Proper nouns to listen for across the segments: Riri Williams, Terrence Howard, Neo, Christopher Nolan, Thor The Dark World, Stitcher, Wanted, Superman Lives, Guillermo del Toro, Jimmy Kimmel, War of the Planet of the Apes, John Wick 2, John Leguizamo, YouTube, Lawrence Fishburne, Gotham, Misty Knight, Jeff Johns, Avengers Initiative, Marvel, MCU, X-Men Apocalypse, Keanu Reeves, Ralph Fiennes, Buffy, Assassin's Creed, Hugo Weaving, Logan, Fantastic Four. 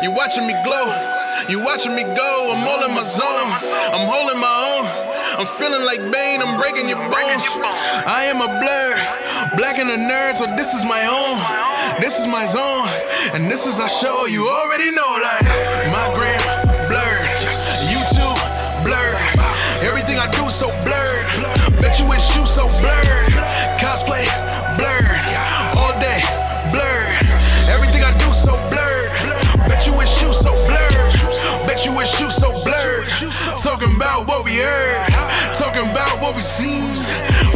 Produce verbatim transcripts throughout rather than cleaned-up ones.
You watching me glow, you watching me go. I'm all in my zone, I'm holding my own. I'm feeling like Bane, I'm breaking your bones. I am a blur, black and a nerd, so this is my own. This is my zone, and this is our show. You already know, like my gram blurred, YouTube blurred, everything I do so blurred. Bet you wish you so blurred. Cosplay blurred, all day blurred, everything I do so blurred. Bet you wish you so blurred. Bet you wish you so blurred. Talking about what we heard, talking about what we seen,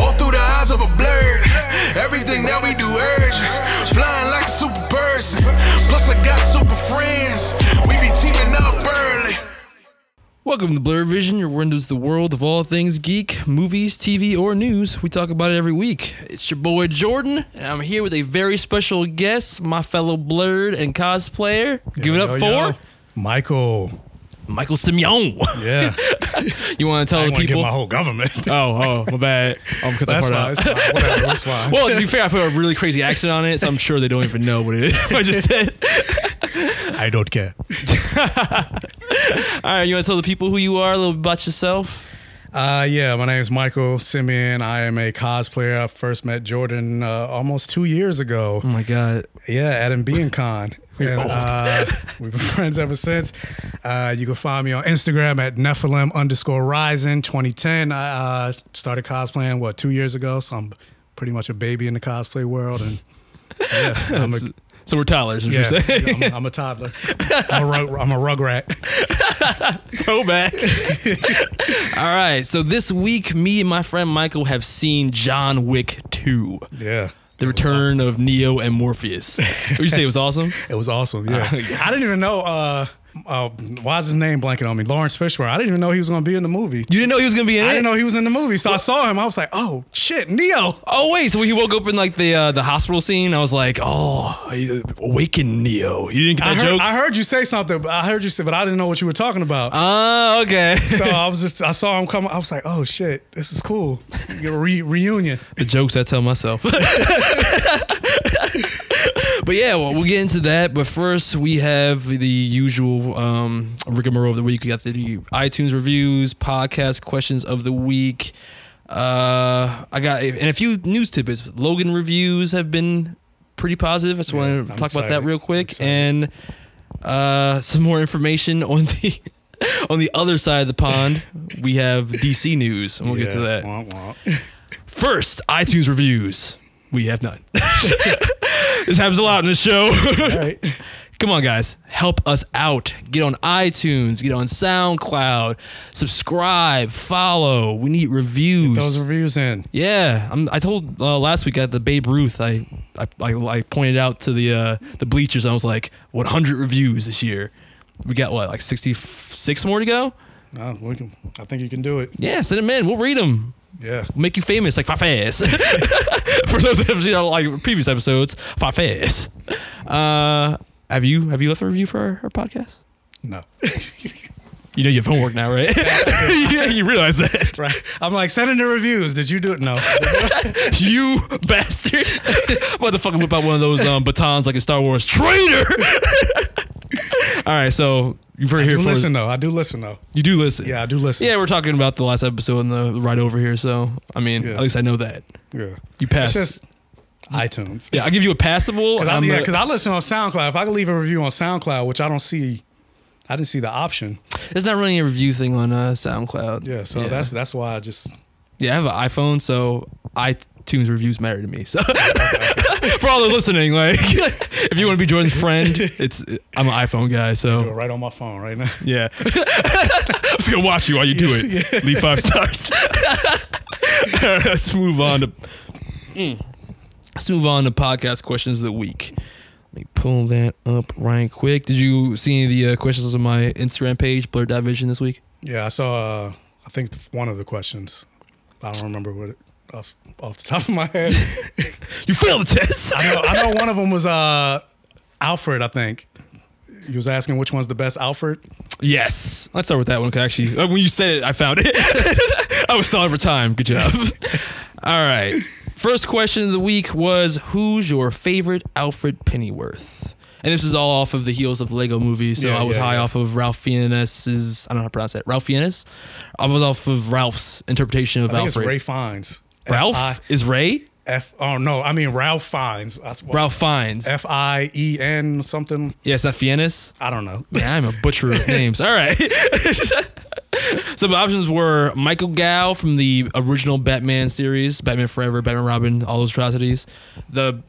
all through the eyes of a blurred. Everything that we do urge, flying like a super person. Plus I got super friends, we be teaming up early. Welcome to Blur Vision, your window to the world of all things geek, movies, T V, or news. We talk about it every week. It's your boy Jordan, and I'm here with a very special guest, my fellow blurred and cosplayer. Yo, Give it up yo, for... Yo. Michael. Michael Simeon. Yeah. You want to tell I the people? I want to get my whole government. oh, oh, my bad. Um, that's, why, that's why. Whatever, that's why. Well, to be fair, I put a really crazy accent on it, so I'm sure they don't even know what it is I just said. I don't care. All right, you want to tell the people who you are, a little bit about yourself? Uh, yeah, my name is Michael Simeon. I am a cosplayer. I first met Jordan uh, almost two years ago. Oh, my God. Yeah, at MBNCon. And, uh, we've been friends ever since. Uh, you can find me on Instagram at Nephilim underscore Rising twenty ten. I uh, started cosplaying, what, two years ago? So I'm pretty much a baby in the cosplay world. And yeah, I'm a... So we're toddlers, is yeah, what you're saying. I'm, I'm a toddler. I'm a, rug, I'm a rug rat. Go back. All right. So this week, me and my friend Michael have seen John Wick two. Yeah. The return awesome. of Neo and Morpheus. Would you say it was awesome? It was awesome, yeah. Uh, yeah. I didn't even know... Uh, Uh, why is his name blanking on me? Lawrence Fishburne. I didn't even know he was going to be in the movie. You didn't know he was going to be in it? I didn't know he was in the movie. So what? I saw him. I was like, oh, shit, Neo. Oh, wait. So when he woke up in like the uh, the hospital scene, I was like, oh, awaken Neo. You didn't get that I heard, joke? I heard you say something. But I heard you say, but I didn't know what you were talking about. Oh, uh, okay. So I was just, I saw him come. I was like, oh, shit, this is cool. Re- reunion. The jokes I tell myself. But yeah, well, we'll get into that. But first, we have the usual um, rigmarole of the week. We got the iTunes reviews, podcast questions of the week. Uh, I got and a few news tidbits. Logan reviews have been pretty positive. I just yeah, want to I'm talk excited. about that real quick, and uh, some more information on the on the other side of the pond. We have D C news, and we'll yeah, get to that. Wah, wah. First, iTunes reviews. We have none. This happens a lot in this show. All right. Come on, guys. Help us out. Get on iTunes. Get on SoundCloud. Subscribe. Follow. We need reviews. Get those reviews in. Yeah. I'm, I told uh, last week at the Babe Ruth, I I, I, I pointed out to the uh, the bleachers, I was like, one hundred reviews this year. We got, what, like sixty-six more to go? No, we can, I think you can do it. Yeah, send them in. We'll read them. Yeah. Make you famous like Farfaz. For those that have seen our like previous episodes, Farfaz. Uh have you have you left a review for our, our podcast? No. You know you have homework now, right? Yeah, you realize that. Right. I'm like, send in the reviews. Did you do it? No. You bastard. I'm about to fucking whip out one of those um, batons like in Star Wars. Traitor. All right, so you've heard I here. I do listen, though. I do listen, though. You do listen. Yeah, I do listen. Yeah, we're talking about the last episode and the right over here, so, I mean, yeah. At least I know that. Yeah. You pass. It's just iTunes. Yeah, I give you a passable. Because I, yeah, I listen on SoundCloud. If I could leave a review on SoundCloud, which I don't see, I didn't see the option. There's not really a review thing on uh, SoundCloud. Yeah, so yeah. that's that's why I just... Yeah, I have an iPhone, so iTunes reviews matter to me. So for all those listening, like if you want to be Jordan's friend, it's I'm an iPhone guy. So do it right on my phone right now. Yeah, I'm just gonna watch you while you do it. Yeah. Leave five stars. All right, let's move on to mm. let's move on to podcast questions of the week. Let me pull that up right quick. Did you see any of the uh, questions on my Instagram page, Blur.Vision, this week? Yeah, I saw. Uh, I think one of the questions. I don't remember what it, off off the top of my head. You failed the test. I know. I know. One of them was uh, Alfred. I think he was asking which one's the best Alfred. Yes, let's start with that one. Cause actually, when you said it, I found it. I was still over time. Good job. All right. First question of the week was, who's your favorite Alfred Pennyworth? And this was all off of the heels of Lego Movie. So yeah, I was yeah, high yeah. off of Ralph Fiennes's, I don't know how to pronounce that. Ralph Fiennes? I was off of Ralph's interpretation of I think Alfred. It's Ray Fiennes. Ralph F I- is Ray? F oh no, I mean Ralph Fiennes. That's what Ralph Fiennes. F I E N something. Yeah, it's not Fiennes. I don't know. Man, I'm a butcher of names. All right. Some options were Michael Gow from the original Batman series, Batman Forever, Batman Robin, all those atrocities. The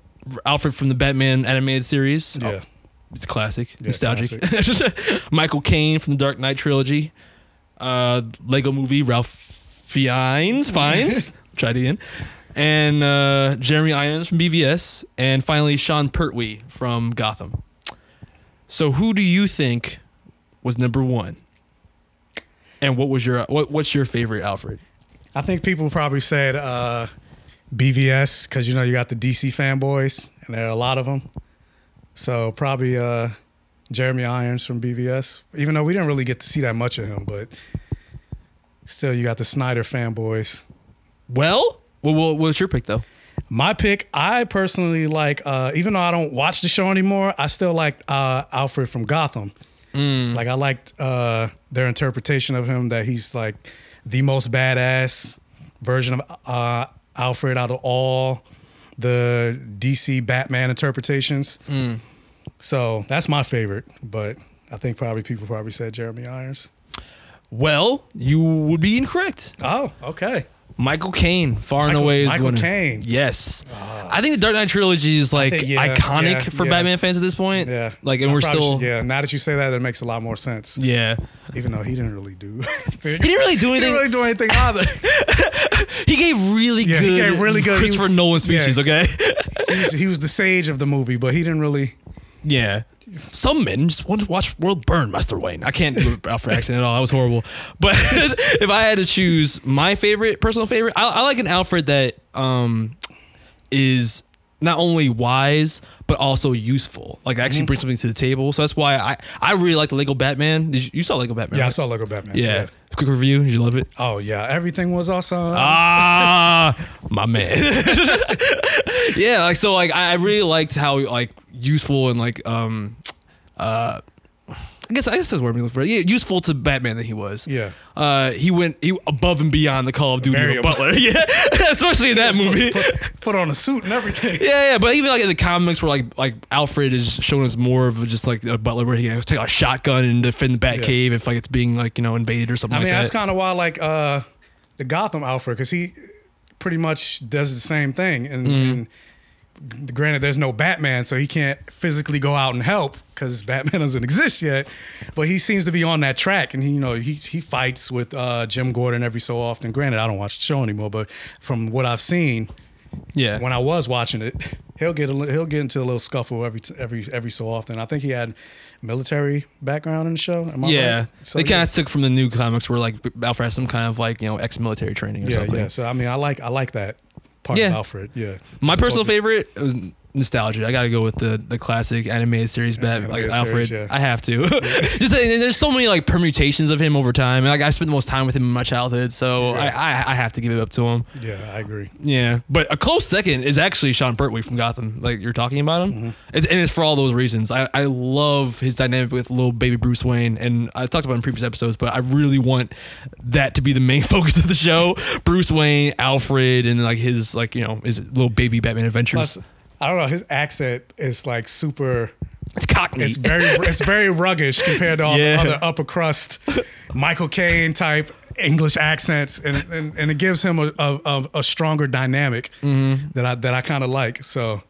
Alfred from the Batman animated series. Yeah. Oh, it's classic. Yeah, nostalgic. Classic. Michael Caine from the Dark Knight trilogy. Uh, Lego Movie, Ralph Fiennes. Fiennes. Try it again. And uh, Jeremy Irons from B V S. And finally, Sean Pertwee from Gotham. So who do you think was number one? And what was your what, what's your favorite Alfred? I think people probably said uh, B V S because, you know, you got the D C fanboys, and there are a lot of them. So probably uh, Jeremy Irons from B V S, even though we didn't really get to see that much of him. But still, you got the Snyder fanboys. Well... Well, what's your pick, though? My pick, I personally like, uh, even though I don't watch the show anymore, I still like uh, Alfred from Gotham. Mm. Like, I liked uh, their interpretation of him, that he's, like, the most badass version of uh, Alfred out of all the D C Batman interpretations. Mm. So that's my favorite, but I think probably people probably said Jeremy Irons. Well, you would be incorrect. Oh, okay. Michael Caine, far Michael, and away, is Michael winner. Caine. Yes, uh, I think the Dark Knight trilogy is like think, yeah, iconic yeah, for yeah. Batman fans at this point. Yeah, like, and I we're still should, yeah. Now that you say that, it makes a lot more sense. Yeah, even though he didn't really do, anything. he didn't really do anything. He didn't really do anything either. he gave really yeah, good, he gave really good Christopher was, Nolan speeches. Yeah. Okay, he, was, he was the sage of the movie, but he didn't really. Yeah. Some men just want to watch world burn, Master Wayne. I can't do it Alfred accent at all. That was horrible. But if I had to choose my favorite, personal favorite, I, I like an Alfred that um, is not only wise, but also useful. Like, actually brings something to the table. So that's why I, I really like the Lego Batman. Did you, you saw Lego Batman? Yeah, right? I saw Lego Batman. Yeah. yeah. Quick review. Did you love it? Oh, yeah. Everything was awesome. Ah, my man. yeah. Like, so like, I really liked how like useful and like, um, uh, I guess I guess that's what I'm looking for. Yeah, useful to Batman that he was. Yeah, uh, he went he, above and beyond the Call of Duty butler. Yeah, especially in that movie. Put, put, put on a suit and everything. Yeah, yeah, but even like in the comics, where like like Alfred is shown as more of just like a butler, where he can take a shotgun and defend the Batcave yeah. if like it's being like you know invaded or something. I mean, like that. That's kind of why like uh, the Gotham Alfred, because he pretty much does the same thing and. Mm. and granted, there's no Batman, so he can't physically go out and help because Batman doesn't exist yet. But he seems to be on that track, and he, you know, he he fights with uh, Jim Gordon every so often. Granted, I don't watch the show anymore, but from what I've seen, yeah, when I was watching it, he'll get a, he'll get into a little scuffle every every every so often. I think he had military background in the show. Am I yeah, right? So, they kind yeah. of took from the new comics where like Alfred has some kind of like you know ex-military training or yeah, something. Yeah, so I mean, I like I like that. Part yeah. of Alfred, yeah. My personal to- favorite was nostalgia. I gotta go with the the classic animated series Bat, yeah, like Alfred. Series, yeah. I have to. Yeah. Just and there's so many like permutations of him over time. Like I spent the most time with him in my childhood, so yeah. I, I I have to give it up to him. Yeah, I agree. Yeah, but a close second is actually Sean Pertwee from Gotham. Like you're talking about him, mm-hmm. it's, and it's for all those reasons. I I love his dynamic with little baby Bruce Wayne, and I talked about it in previous episodes, but I really want that to be the main focus of the show: Bruce Wayne, Alfred, and like his like you know his little baby Batman adventures. Plus, I don't know. His accent is like super. It's cockney. It's very it's very ruggish compared to all yeah. the other upper crust Michael Caine type English accents, and, and, and it gives him a a, a stronger dynamic mm-hmm. that I that I kind of like. So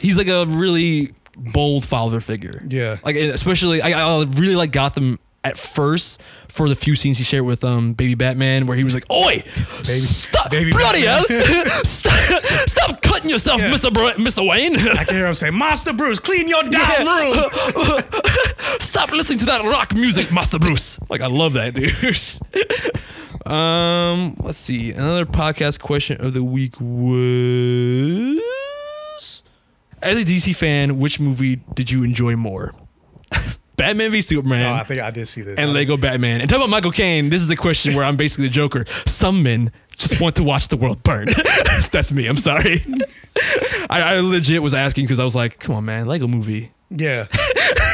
he's like a really bold father figure. Yeah, like especially I, I really like Gotham at first for the few scenes he shared with um Baby Batman where he was like, "Oi, baby, stop, baby bloody hell, stop, stop cutting yourself, yeah. Mister Br- Mister Wayne." I can hear him say, "Master Bruce, clean your damn yeah. room. Stop listening to that rock music, Master Bruce." Like, I love that, dude. um, let's see. Another podcast question of the week was: as a D C fan, which movie did you enjoy more? Batman v Superman. No, I think I did see this. And Lego Batman. And talk about Michael Caine. This is a question where I'm basically the Joker. Some men just want to watch the world burn. That's me. I'm sorry. I, I legit was asking because I was like, come on, man, Lego movie. Yeah.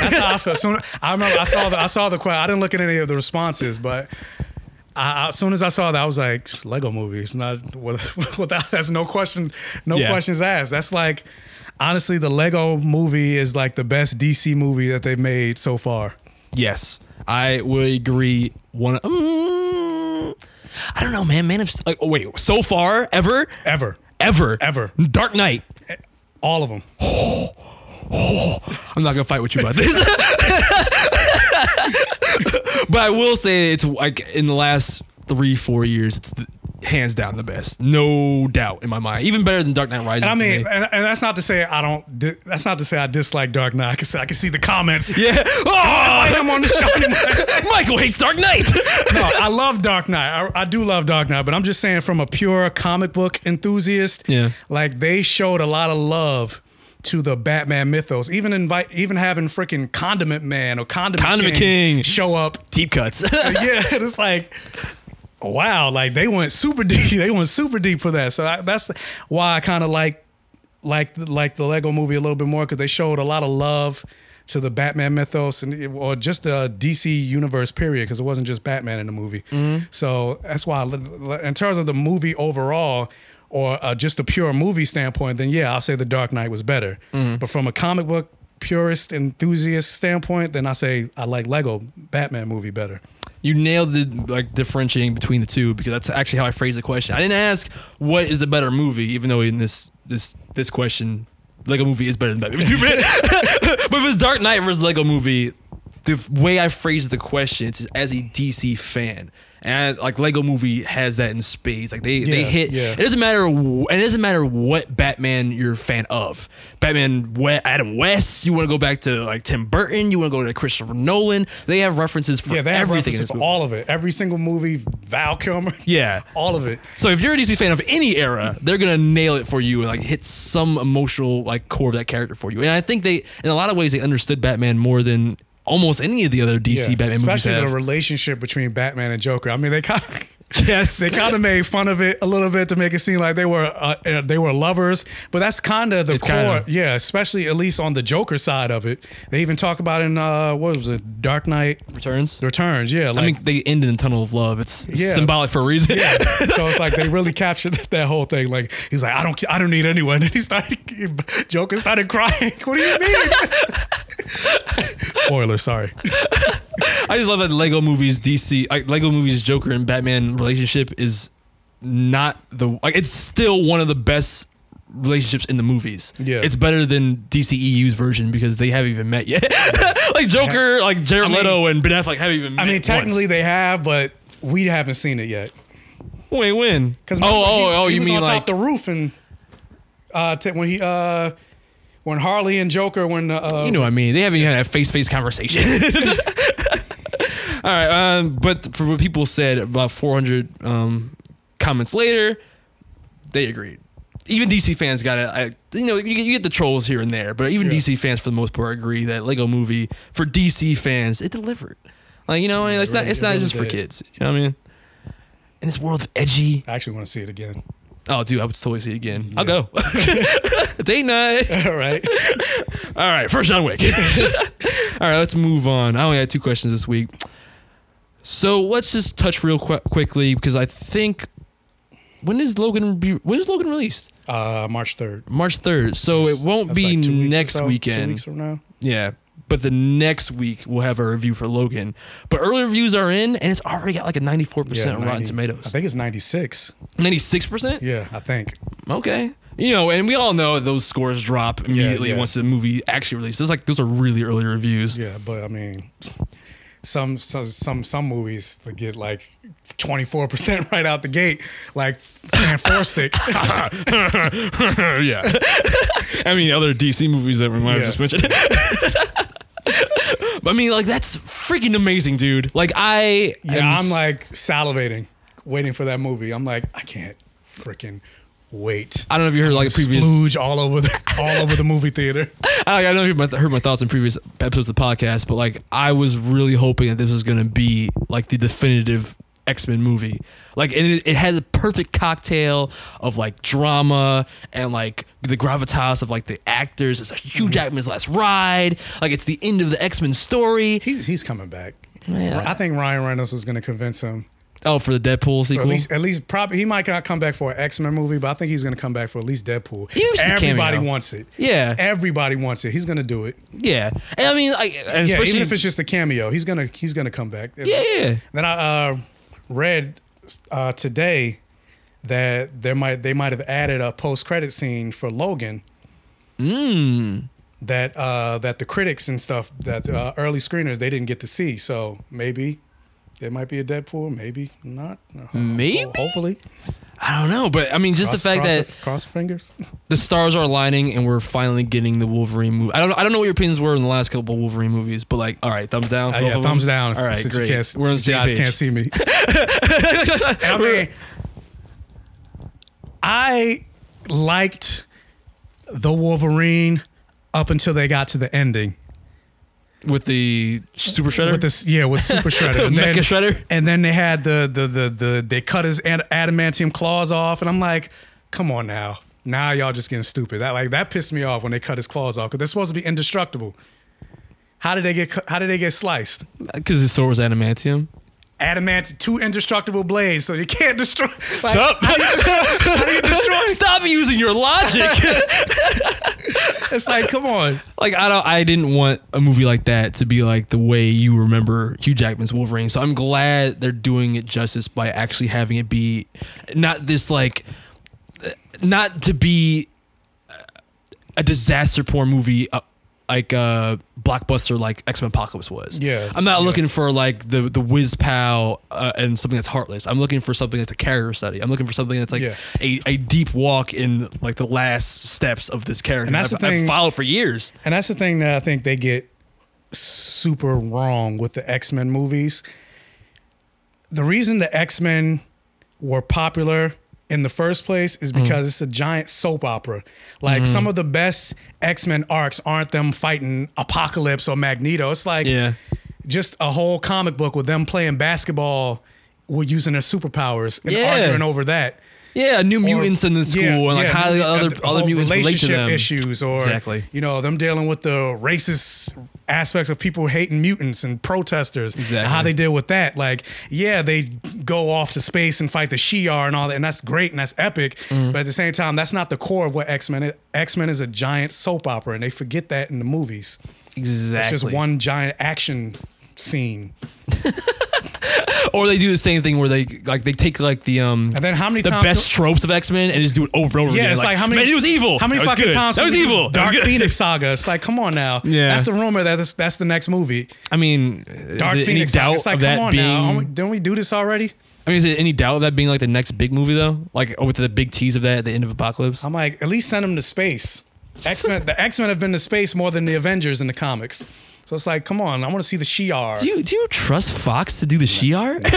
That's how I felt. Soon, I remember I saw the I saw the question. I didn't look at any of the responses, but I, I, as soon as I saw that, I was like, Lego movie. It's not without. That's no question. No yeah. questions asked. That's like, honestly, the Lego movie is like the best D C movie that they've made so far. Yes, I would agree. One. Um, I don't know, man. Man of Steel. Like, oh wait, so far ever, ever, ever, ever. Dark Knight. All of them. Oh, oh, I'm not gonna fight with you about this. But I will say it's like in the last three, four years, it's the, hands down the best, no doubt in my mind. Even better than Dark Knight Rises. And I mean, and, and that's not to say I don't. Di- that's not to say I dislike Dark Knight. I can see, I can see the comments. Yeah. Oh, I am on the show. Michael hates Dark Knight. No, I love Dark Knight. I, I do love Dark Knight, but I'm just saying from a pure comic book enthusiast. Yeah. Like they showed a lot of love to the Batman mythos, even invite, even having freaking Condiment Man or Condiment, Condiment King, King show up. Deep cuts. Yeah, it's like, wow, like they went super deep. They went super deep for that. So I, that's why I kind of like, like, like the Lego movie a little bit more because they showed a lot of love to the Batman mythos and or just the D C universe period because it wasn't just Batman in the movie. Mm-hmm. So that's why, I, in terms of the movie overall, or uh, just a pure movie standpoint, then yeah, I'll say The Dark Knight was better. Mm. But from a comic book purist enthusiast standpoint, then I say I like Lego Batman movie better. You nailed the like differentiating between the two because that's actually how I phrased the question. I didn't ask what is the better movie, even though in this this this question, Lego movie is better than Batman v Superman. But if it's Dark Knight versus Lego movie, the way I phrased the question is as a D C fan. And like Lego movie has that in spades. Like they, yeah, they hit. Yeah. It doesn't matter. Wh- it doesn't matter what Batman you're a fan of. Batman, Adam West. You want to go back to like Tim Burton. You want to go to Christopher Nolan. They have references for yeah, they have everything. References for all of it. Every single movie. Val Kilmer. Yeah, all of it. So if you're a D C fan of any era, they're gonna nail it for you and like hit some emotional like core of that character for you. And I think they, in a lot of ways, they understood Batman more than almost any of the other D C yeah, Batman movies, especially the relationship between Batman and Joker. I mean, they kind of yes, they kind of made fun of it a little bit to make it seem like they were uh, they were lovers, but that's kind of the it's core. Kinda. Yeah, especially at least on the Joker side of it. They even talk about in uh, what was it, Dark Knight Returns? Returns, yeah. Like, I mean, they end in a tunnel of love. It's, it's yeah, symbolic for a reason. Yeah. So it's like they really captured that whole thing. Like he's like, I don't, I don't need anyone. And he started, Joker started crying. What do you mean? Spoiler, sorry. I just love that Lego movies, D C, like Lego movies, Joker and Batman relationship is not the, like it's still one of the best relationships in the movies. Yeah. It's better than D C E U's version because they haven't even met yet. Like Joker, like Jared I mean, Leto and Ben Affleck haven't even met I mean, technically once. They have, but we haven't seen it yet. Wait, when? Because oh, oh, oh, he you was mean on like top the roof and uh, t- when he, uh, When Harley and Joker, when uh, you know what I mean, they haven't even had a face-to-face conversation. All right, um, but for what people said, about four hundred um, comments later, they agreed. Even D C fans got it. You know, you, you get the trolls here and there, but even yeah. D C fans for the most part agree that Lego Movie for D C fans it delivered. Like you know, yeah, it's it not really, it's not it really just did. for kids. You know what I mean? In this world of edgy, I actually want to see it again. Oh, dude, I would totally see it again. Yeah. I'll go. Date night. All right. All right. First John Wick. All right, let's move on. I only had two questions this week. So let's just touch real qu- quickly because I think, when is Logan be, when is Logan released? Uh, March third. March third. So yes. It won't That's be like two weeks next or so, weekend. Two weeks from now. Yeah. But the next week we'll have a review for Logan. But early reviews are in, and it's already got like a ninety-four percent yeah, ninety, Rotten Tomatoes. I think it's ninety-six. ninety-six percent? Yeah, I think. Okay. You know, and we all know those scores drop immediately yeah, yeah. once the movie actually releases. Like those are really early reviews. Yeah, but I mean, some some some, some movies that get like twenty-four percent right out the gate, like Fan Four Stick. Yeah. I mean, other D C movies that we might yeah. have just mentioned. But I mean, like, that's freaking amazing, dude. Like, I... Yeah, I'm s- like salivating, waiting for that movie. I'm like, I can't freaking wait. I don't know if you heard, like, a previous... Splooge all over the, all over the movie theater. I, I don't know if you heard my thoughts in previous episodes of the podcast, but, like, I was really hoping that this was going to be, like, the definitive X-Men movie. Like, and it, it has a perfect cocktail of like drama and like the gravitas of like the actors. It's like Hugh Jackman's last ride. Like, it's the end of the X-Men story. He's he's coming back. Yeah. I think Ryan Reynolds is going to convince him. Oh, for the Deadpool sequel? So at least, at least probably, he might not come back for an X-Men movie, but I think he's going to come back for at least Deadpool. Everybody wants it. Yeah. Everybody wants it. He's going to do it. Yeah. And I mean, like, and yeah, even if it's just a cameo, he's going to he's gonna come back. Yeah, yeah. Then I uh, read uh, today that there might they might have added a post-credit scene for Logan. Mm. That, uh, that the critics and stuff, that uh, early screeners, they didn't get to see. So maybe... There might be a Deadpool, maybe not. Maybe, hopefully, I don't know. But I mean, just cross, the fact cross, that cross fingers, the stars are aligning, and we're finally getting the Wolverine movie. I don't, I don't know what your opinions were in the last couple of Wolverine movies, but like, all right, thumbs down, uh, yeah, thumbs down. All right, since great. You can't, we're on the same page. You guys can't see me. I mean, I liked the Wolverine up until they got to the ending. With the Super Shredder? With this, yeah, with Super Shredder. And then, Mecha Shredder? And then they had the, the, the, the, they cut his adamantium claws off. And I'm like, come on now. Now y'all just getting stupid. That like that pissed me off when they cut his claws off. Because they're supposed to be indestructible. How did they get, how did they get sliced? Because his sword was adamantium. Adamant, two indestructible blades, so you can't destroy. Like, Stop. How do you destroy, how do you destroy? Stop using your logic. It's like, come on. Like, I don't. I didn't want a movie like that to be like the way you remember Hugh Jackman's Wolverine. So I'm glad they're doing it justice by actually having it be not this like, not to be a disaster porn movie. Uh, like uh blockbuster like X-Men Apocalypse was. Yeah. I'm not yeah. looking for like the the whiz pow uh, and something that's heartless. I'm looking for something that's a character study. I'm looking for something that's like yeah. a, a deep walk in like the last steps of this character. And that's I've, the thing, I've followed for years. And that's the thing that I think they get super wrong with the X-Men movies. The reason the X-Men were popular in the first place is because mm. it's a giant soap opera. Like mm. some of the best X-Men arcs aren't them fighting Apocalypse or Magneto. It's like yeah. just a whole comic book with them playing basketball with using their superpowers and yeah. arguing over that. Yeah, new mutants or, in the school yeah, and like yeah, how the other other mutants relate to them. Issues or exactly. you know, them dealing with the racist aspects of people hating mutants and protesters. Exactly. And how they deal with that. Like, yeah, they go off to space and fight the Shi'ar and all that, and that's great and that's epic. Mm-hmm. But at the same time, that's not the core of what X-Men is. X-Men is a giant soap opera, and they forget that in the movies. Exactly. It's just one giant action scene. Or they do the same thing where they like they take like the um and then how many the times best do- tropes of X-Men and just do it over and over yeah, again. Yeah, it's like, like how many? Man, it was evil. How many that fucking times? That was evil. Dark was Phoenix saga. It's like, come on now. Yeah, that's the rumor that this, that's the next movie. I mean, Dark is it Phoenix. Any doubt it's like, of come that on being, now. Didn't we do this already? I mean, is there any doubt of that being like the next big movie though? Like over to the big tease of that at the end of Apocalypse. I'm like, at least send them to space. X-Men. The X-Men have been to space more than the Avengers in the comics. So it's like, come on, I want to see the Shi'ar. Do you do you trust Fox to do the Shi'ar? Like,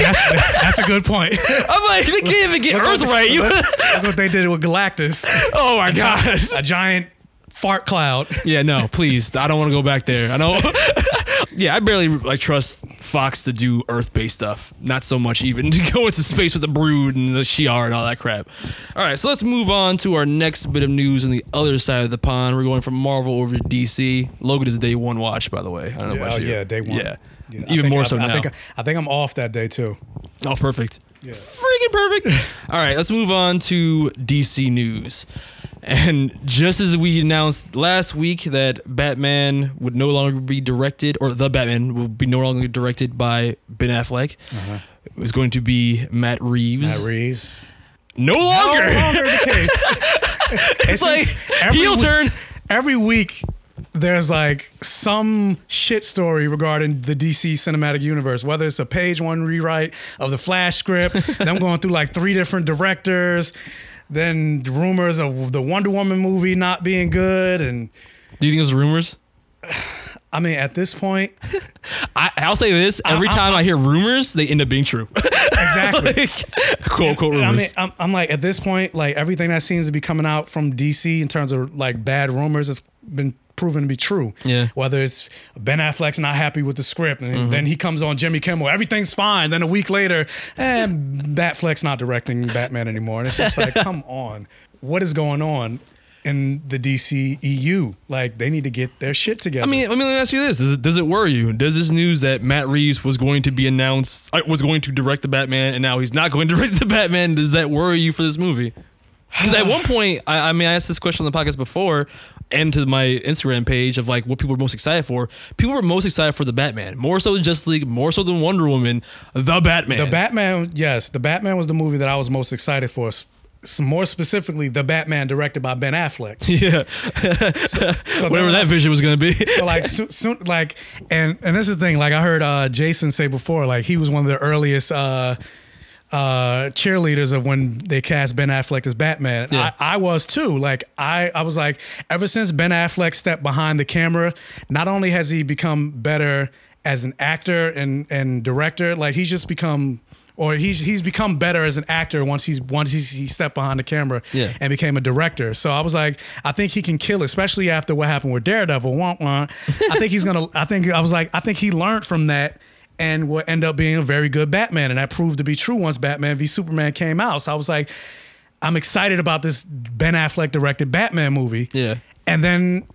that's, that's a good point. I'm like, they can't even get look, Earth look, right. Look, look what they did with Galactus. Oh my a God. Giant, a giant fart cloud. Yeah, no, please. I don't want to go back there. I don't. Yeah, I barely like trust Fox to do Earth-based stuff. Not so much even to go into space with the Brood and the Shi'ar and all that crap. All right, so let's move on to our next bit of news on the other side of the pond. We're going from Marvel over to D C. Logan is a day one watch, by the way. I don't know yeah, about you. Yeah, day one. Yeah, yeah even think, more so I, now. I think, I think I'm off that day too. Oh, perfect. Yeah. Freaking perfect. All right, let's move on to D C news. And just as we announced last week that Batman would no longer be directed, or the Batman will be no longer directed by Ben Affleck, uh-huh. it was going to be Matt Reeves. Matt Reeves. No longer. No longer the case. it's, it's like every heel week, turn. Every week there's like some shit story regarding the D C cinematic universe, whether it's a page one rewrite of the Flash script, them going through like three different directors. Then rumors of the Wonder Woman movie not being good. And do you think it's rumors? I mean, at this point, I, I'll say this: every I, I, time I, I hear rumors, they end up being true. Exactly. Like, quote, quote, rumors. I mean, I'm, I'm like, at this point, like everything that seems to be coming out from D C in terms of like bad rumors have been proven to be true. Yeah. Whether it's Ben Affleck's not happy with the script, and mm-hmm. then he comes on Jimmy Kimmel, everything's fine. Then a week later, eh, Batfleck's not directing Batman anymore. And it's just like, come on. What is going on in the D C E U? Like, they need to get their shit together. I mean, I mean let me ask you this. Does it, does it worry you? Does this news that Matt Reeves was going to be announced, was going to direct the Batman, and now he's not going to direct the Batman, does that worry you for this movie? Because at one point, I, I mean, I asked this question on the podcast before and to my Instagram page of like what people were most excited for. People were most excited for the Batman, more so than Justice League, more so than Wonder Woman, the Batman. The Batman, yes. The Batman was the movie that I was most excited for. Some more specifically, the Batman directed by Ben Affleck. Yeah, so, so whatever that vision was going to be. So like, so, so, like, and and this is the thing. Like I heard uh, Jason say before, like he was one of the earliest uh, uh, cheerleaders of when they cast Ben Affleck as Batman. Yeah. I, I was too. Like I, I was like, ever since Ben Affleck stepped behind the camera, not only has he become better as an actor and and director, like he's just become. Or he's he's become better as an actor once he's once he's, he stepped behind the camera yeah. and became a director. So I was like, I think he can kill it, especially after what happened with Daredevil. Wah, wah. I think he's gonna. I think I was like, I think he learned from that and will end up being a very good Batman. And that proved to be true once Batman v Superman came out. So I was like, I'm excited about this Ben Affleck directed Batman movie. Yeah, and then.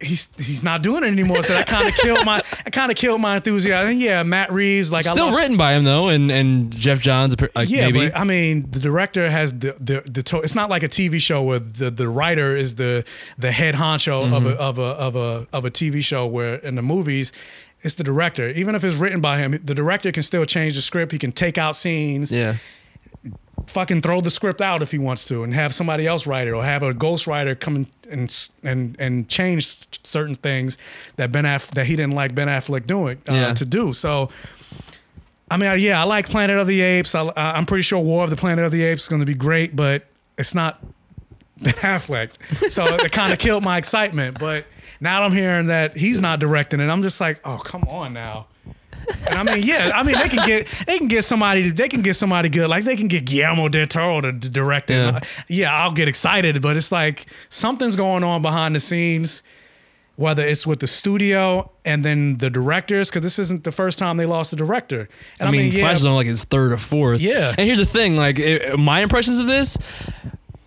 He's he's not doing it anymore, so that kind of killed my I kind of killed my enthusiasm. Yeah, Matt Reeves, like still I written by him though, and, and Jeff Johns. Like, yeah, maybe. But I mean, the director has the the, the to- it's not like a T V show where the, the writer is the the head honcho mm-hmm. of a of a of a of a T V show where in the movies. It's the director. Even if it's written by him, the director can still change the script. He can take out scenes. Yeah. Fucking throw the script out if he wants to and have somebody else write it or have a ghostwriter come and and and change certain things that Ben Aff- that he didn't like Ben Affleck doing uh, yeah. to do. So, I mean, yeah, I like Planet of the Apes. I, I'm pretty sure War of the Planet of the Apes is going to be great, but it's not Ben Affleck. So it kind of killed my excitement. But now I'm hearing that he's not directing it. I'm just like, oh, come on now. And I mean, yeah. I mean, they can get they can get somebody they can get somebody good. Like they can get Guillermo del Toro to, to direct it. Yeah. yeah, I'll get excited, but it's like something's going on behind the scenes, whether it's with the studio and then the directors, because this isn't the first time they lost a director. And I mean, I mean yeah, Flash is on like his third or fourth. Yeah. And here's the thing, like it, my impressions of this.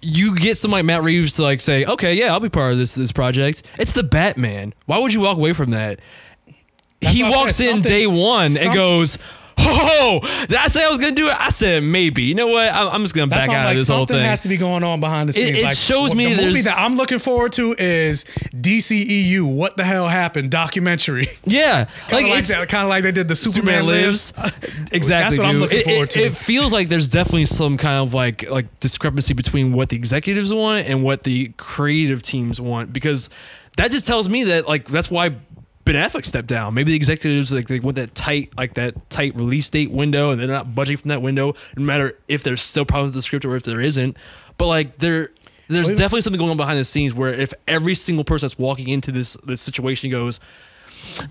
You get somebody like Matt Reeves to like say, okay, yeah, I'll be part of this this project. It's the Batman. Why would you walk away from that? That's he walks in day one something. and goes, "Oh, did I say I was gonna do it? I said maybe. You know what? I'm, I'm just gonna back out like, of this whole thing." Something has to be going on behind the scenes. It, it like, shows me the movie that I'm looking forward to is D C E U. What the hell happened? Documentary. Yeah, kind like, like kind of like they did the Superman, Superman Lives. Lives. Exactly. That's what dude. I'm looking it, forward it, to. It feels like there's definitely some kind of like like discrepancy between what the executives want and what the creative teams want, because that just tells me that like that's why. Ben Affleck stepped down. Maybe the executives like they want that tight, like that tight release date window, and they're not budging from that window. No matter if there's still problems with the script or if there isn't, but like there, there's Wait. definitely something going on behind the scenes where if every single person that's walking into this this situation goes,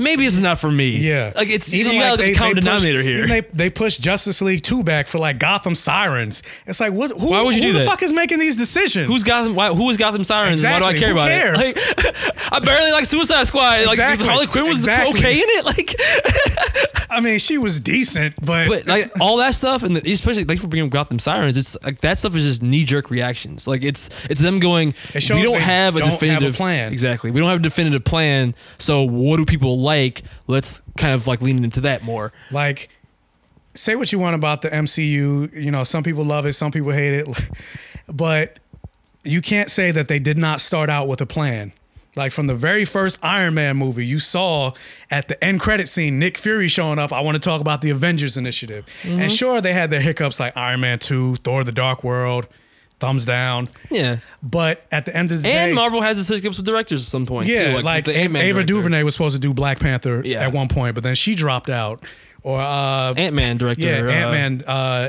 maybe it's not for me. Yeah, like it's even you like got a common denominator pushed, here. They they pushed Justice League two back for like Gotham Sirens. It's like what? Who, why would you who do the that? Fuck is making these decisions? Who's Gotham? Why, who is Gotham Sirens? Exactly. Why do I care who about cares? It? Like, I barely like Suicide Squad. Like exactly. Harley Quinn was exactly. okay in it. Like, I mean, she was decent, but but like all that stuff, and the, especially like for bringing up Gotham Sirens, it's like that stuff is just knee jerk reactions. Like it's it's them going. It we don't have a don't definitive have a plan. Exactly, we don't have a definitive plan. So what do people? Like, let's kind of like lean into that more. Like, say what you want about the M C U. You know, some people love it, some people hate it, but you can't say that they did not start out with a plan. Like from the very first Iron Man movie, you saw at the end credit scene, Nick Fury showing up. I want to talk about the Avengers Initiative. Mm-hmm. And sure, they had their hiccups like Iron Man two, Thor the Dark World. Thumbs down. Yeah. But at the end of the and day. And Marvel has its hiccups with directors at some point. Yeah. Too, like, like the Ant Man Ava director. DuVernay was supposed to do Black Panther yeah. at one point, but then she dropped out. Or uh, Ant Man director. Yeah, uh, Ant Man. Uh,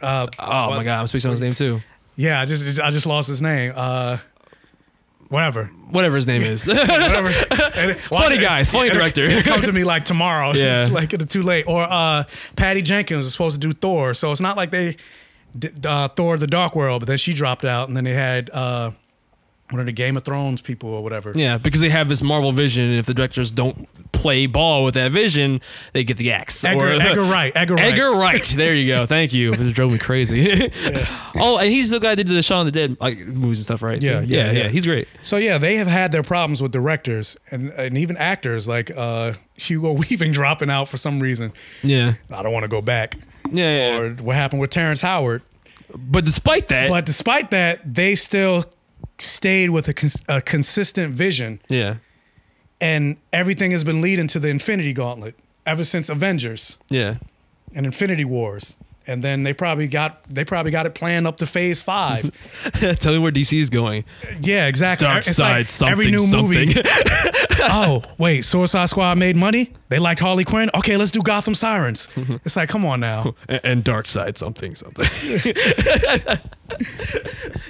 uh, oh my God, I'm speaking on his name too. Yeah, I just I just lost his name. Uh, whatever. Whatever his name is. Whatever. It, funny guys, funny director. It, it, it comes to me like tomorrow. Yeah. Like it's too late. Or uh, Patty Jenkins was supposed to do Thor. So it's not like they. Uh, Thor: The Dark World, but then she dropped out, and then they had uh, what are the Game of Thrones people or whatever. Yeah, because they have this Marvel vision, and if the directors don't play ball with that vision, they get the axe. Edgar, or, Edgar Wright. Edgar Wright. Edgar Wright. There you go. Thank you. It drove me crazy. Yeah. Oh, and he's the guy that did the Shaun of the Dead like, movies and stuff, right? Yeah yeah, yeah, yeah, yeah. He's great. So, yeah, they have had their problems with directors and, and even actors like uh, Hugo Weaving dropping out for some reason. Yeah. I don't want to go back. Yeah, yeah. Or what happened with Terrence Howard. But despite that. But despite that, they still stayed with a, cons- a consistent vision. Yeah. And everything has been leading to the Infinity Gauntlet ever since Avengers. Yeah. And Infinity Wars. And then they probably got they probably got it planned up to phase five. Tell me where D C is going. Yeah, exactly. Dark it's side, like something, every new something. Movie. Oh, wait, Suicide Squad made money? They liked Harley Quinn? Okay, let's do Gotham Sirens. Mm-hmm. It's like, come on now. And, and Dark Side something, something.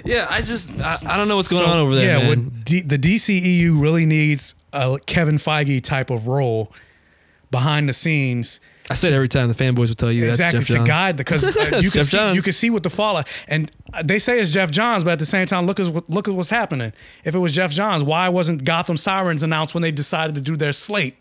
Yeah, I just, I, I don't know what's going so, on over there, yeah, man. D, the D C E U really needs a Kevin Feige type of role behind the scenes. I said every time the fanboys would tell you exactly, that's Jeff Johns. Exactly, to guide, because you, can see, you can see what the fallout. And they say it's Jeff Johns, but at the same time, look at, look at what's happening. If it was Jeff Johns, why wasn't Gotham Sirens announced when they decided to do their slate?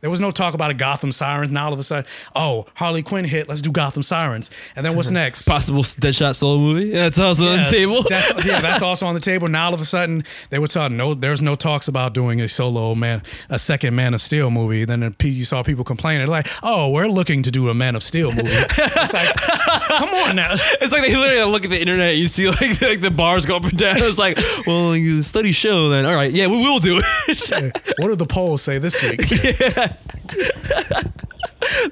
There was no talk about a Gotham Sirens. Now all of a sudden, oh, Harley Quinn hit, let's do Gotham Sirens. And then what's next? Possible Deadshot solo movie? That's also yeah, on the table. That's, yeah, that's also on the table. Now all of a sudden, they were talking, no, there's no talks about doing a solo man, a second Man of Steel movie. Then you saw people complaining, like, oh, we're looking to do a Man of Steel movie. It's like, come on now. It's like they literally look at the internet, you see like, like the bars go up and down. It's like, well, studies show then. All right, yeah, we will do it. Yeah. What did the polls say this week? Yeah.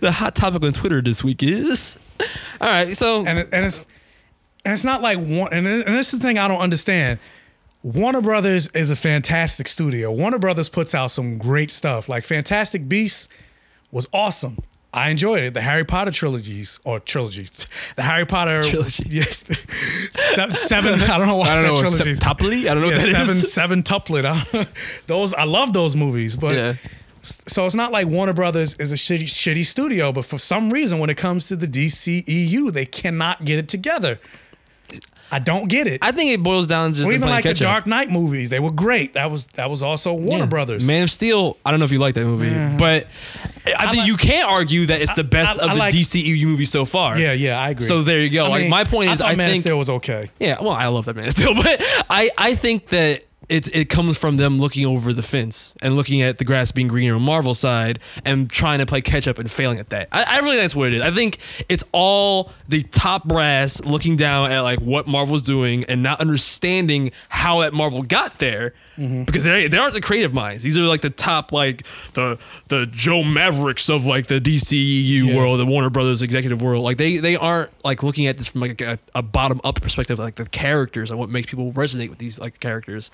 The hot topic on Twitter this week is all right. So and it, and it's and it's not like one. And, it, and this is the thing I don't understand. Warner Brothers is a fantastic studio. Warner Brothers puts out some great stuff. Like Fantastic Beasts was awesome. I enjoyed it. The Harry Potter trilogies or trilogies. The Harry Potter trilogy. Yes, seven. I don't know why I, I said know, trilogies. Septuply. I don't know. Yeah, what that seven is. Seven tuplet. Those I love those movies, but. Yeah. So it's not like Warner Brothers is a shitty, shitty studio, but for some reason, when it comes to the D C E U, they cannot get it together. I don't get it. I think it boils down to just or even like the Dark Knight movies. They were great. That was that was also Warner yeah. Brothers. Man of Steel. I don't know if you like that movie, yeah. but I, I think like, you can't argue that it's the best I, I, of the like, D C E U movies so far. Yeah, yeah, I agree. So there you go. I mean, like my point I is, I Man think Man of Steel was okay. Yeah, well, I love that Man of Steel, but I, I think that. It it comes from them looking over the fence and looking at the grass being greener on Marvel's side and trying to play catch up and failing at that. I, I really think that's what it is. I think it's all the top brass looking down at like what Marvel's doing and not understanding how that Marvel got there. Mm-hmm. Because they they aren't the creative minds. These are like the top, like the the Joe Mavericks of like the D C E U yeah. world, the Warner Brothers executive world. Like they they aren't like looking at this from like a, a bottom up perspective, like the characters and what makes people resonate with these like characters.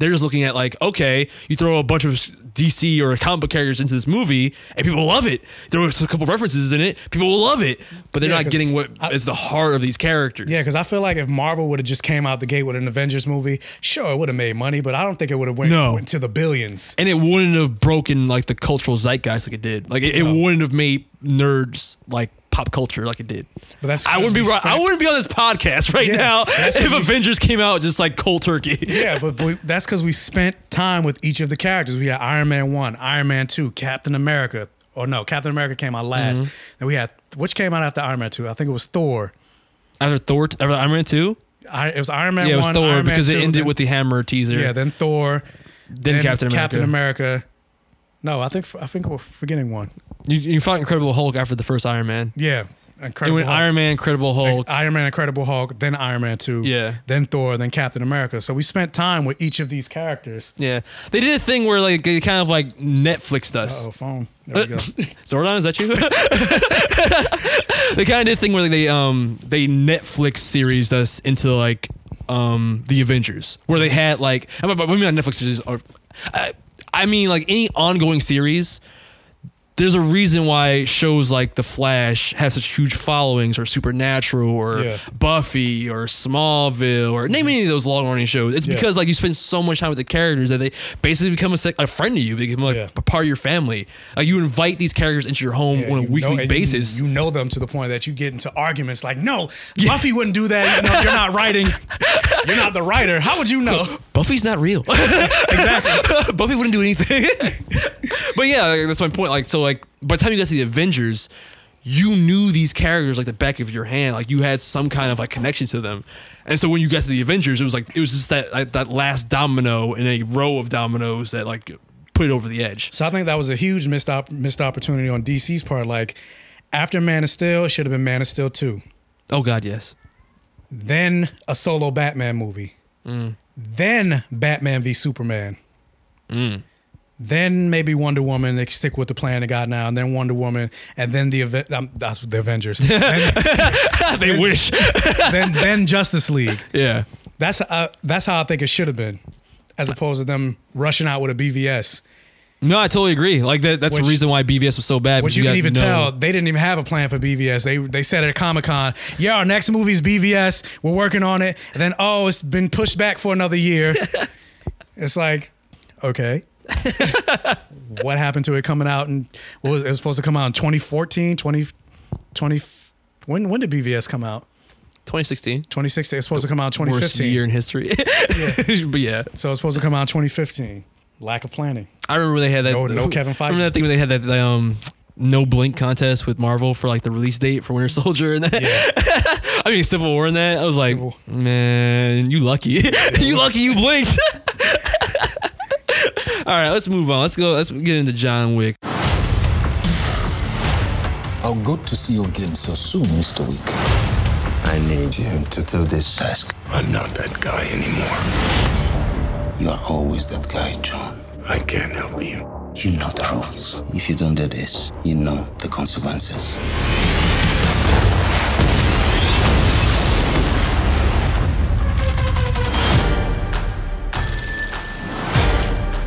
They're just looking at like, okay, you throw a bunch of D C or comic book characters into this movie and people love it. There was a couple references in it. People will love it, but they're yeah, not getting what I, is the heart of these characters. Yeah, because I feel like if Marvel would have just came out the gate with an Avengers movie, sure, it would have made money, but I don't think it would have went, no. went to the billions. And it wouldn't have broken like the cultural zeitgeist like it did. Like it, no. it wouldn't have made nerds like pop culture like it did. But that's I wouldn't be right. I wouldn't be on this podcast right yeah, now if we, Avengers came out just like cold turkey. Yeah, but, but we, that's because we spent time with each of the characters. We had Iron Man one, Iron Man two, Captain America. Or no, Captain America came out last. Mm-hmm. And we had, which came out after Iron Man two? I think it was Thor. After Thor, after Iron Man two? I, it was Iron Man yeah, one, Yeah, it was Thor Iron because Man it two, ended then, with the hammer teaser. Yeah, then Thor. Then, then Captain America. Captain America. No, I think I think we're forgetting one. You, you fought Incredible Hulk after the first Iron Man. Yeah. Incredible Hulk. Iron Man, Incredible Hulk. Iron Man, Incredible Hulk, then Iron Man two. Yeah. Then Thor, then Captain America. So we spent time with each of these characters. Yeah. They did a thing where like they kind of like Netflixed us. Oh, phone. There we go. Zordon, is that you? They kind of did a thing where like, they um they Netflix series us into like um the Avengers. Where they had like I mean, not Netflix series or I, I mean like any ongoing series. there's a reason why shows like The Flash have such huge followings, or Supernatural, or yeah. Buffy, or Smallville, or name any of those long-running shows. It's yeah. because like you spend so much time with the characters that they basically become a, sec- a friend to you. They become like yeah. a part of your family. Like you invite these characters into your home yeah, on a weekly know, basis. You, you know them to the point that you get into arguments like, no, yeah. Buffy wouldn't do that. You know, you're not writing. You're not the writer. How would you know? Buffy's not real. Exactly. Buffy wouldn't do anything. But yeah, like, that's my point. Like, so like by the time you got to the Avengers, you knew these characters like the back of your hand. Like you had some kind of like connection to them. And so when you got to the Avengers, it was like it was just that like, that last domino in a row of dominoes that like put it over the edge. So I think that was a huge missed op- missed opportunity on D C's part. Like after Man of Steel, it should have been Man of Steel two. Oh God, yes. Then a solo Batman movie. Mm. Then Batman v Superman. Mm. Then maybe Wonder Woman. They stick with the plan they got now, and then Wonder Woman, and then the event. Um, that's the Avengers. Then, they then, wish. then, then Justice League. Yeah, that's uh, that's how I think it should have been, as opposed to them rushing out with a B V S. No, I totally agree. Like that, that's which, the reason why B V S was so bad. Which you, you can even know. tell they didn't even have a plan for B V S. They they said at Comic-Con, yeah, our next movie's B V S. We're working on it. And then oh, it's been pushed back for another year. It's like, okay. What happened to it coming out? And well, it was supposed to come out in twenty fourteen, twenty twenty. When when did B V S come out? twenty sixteen. twenty sixteen. It's supposed the to come out in twenty fifteen. Worst year in history. Yeah. But yeah. So it's supposed to come out in twenty fifteen. Lack of planning. I remember they had that. No, no Kevin Feige. Remember that thing where they had that um, no blink contest with Marvel for like the release date for Winter Soldier and that. Yeah. I mean Civil War and that. I was like, Civil. man, you lucky. Yeah. You lucky you blinked. All right, let's move on. Let's go. Let's get into John Wick. Oh, good to see you again so soon, Mister Wick. I need you to do this task. I'm not that guy anymore. You are always that guy, John. I can't help you. You know the rules. If you don't do this, you know the consequences.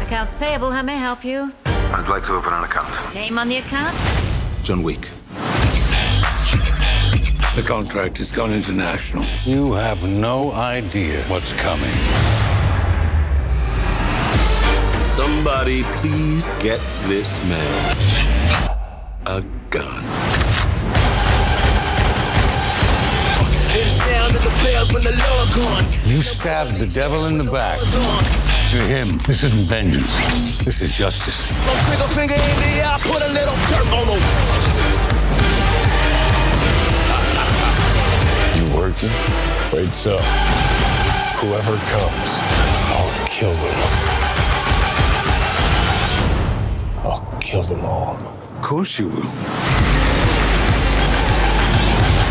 Accounts payable, how may I help you? I'd like to open an account. Name on the account? John Wick. The contract has gone international. You have no idea what's coming. Somebody please get this man a gun. You stabbed the devil in the back. To him, this isn't vengeance. This is justice. You working? Wait, so whoever comes, I'll kill them. I'll kill them all. Of course you will.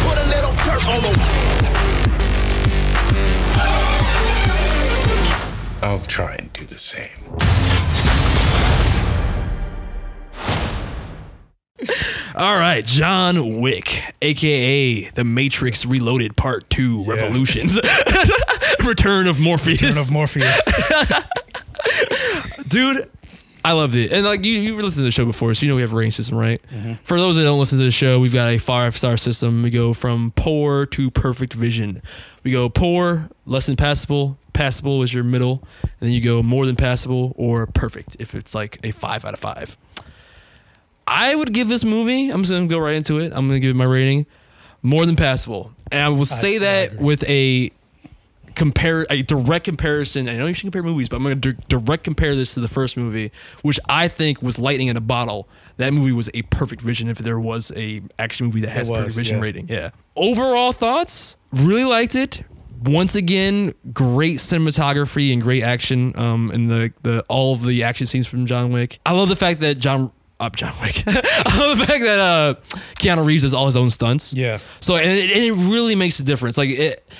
Put a little dirt on them. I'll try and do the same. All right, John Wick, a k a. The Matrix Reloaded Part two yeah. Revolutions. Return of Morpheus. Return of Morpheus. Dude. I loved it. And like you, you've listened to the show before, so you know we have a rating system, right? Mm-hmm. For those that don't listen to the show, we've got a five-star system. We go from poor to perfect vision. We go poor, less than passable. Passable is your middle. And then you go more than passable or perfect if it's like a five out of five. I would give this movie, I'm just going to go right into it. I'm going to give it my rating, more than passable. And I will say I, that I with a... compare a direct comparison. I know you should compare movies, but I'm going to d- direct compare this to the first movie, which I think was lightning in a bottle. That movie was a perfect vision if there was a action movie that has was, perfect vision yeah. rating. Yeah. Overall thoughts, really liked it. Once again, great cinematography and great action um, in the, the all of the action scenes from John Wick. I love the fact that John... Up John Wick. I love the fact that uh, Keanu Reeves does all his own stunts. Yeah. So, and it, and it really makes a difference. Like, it...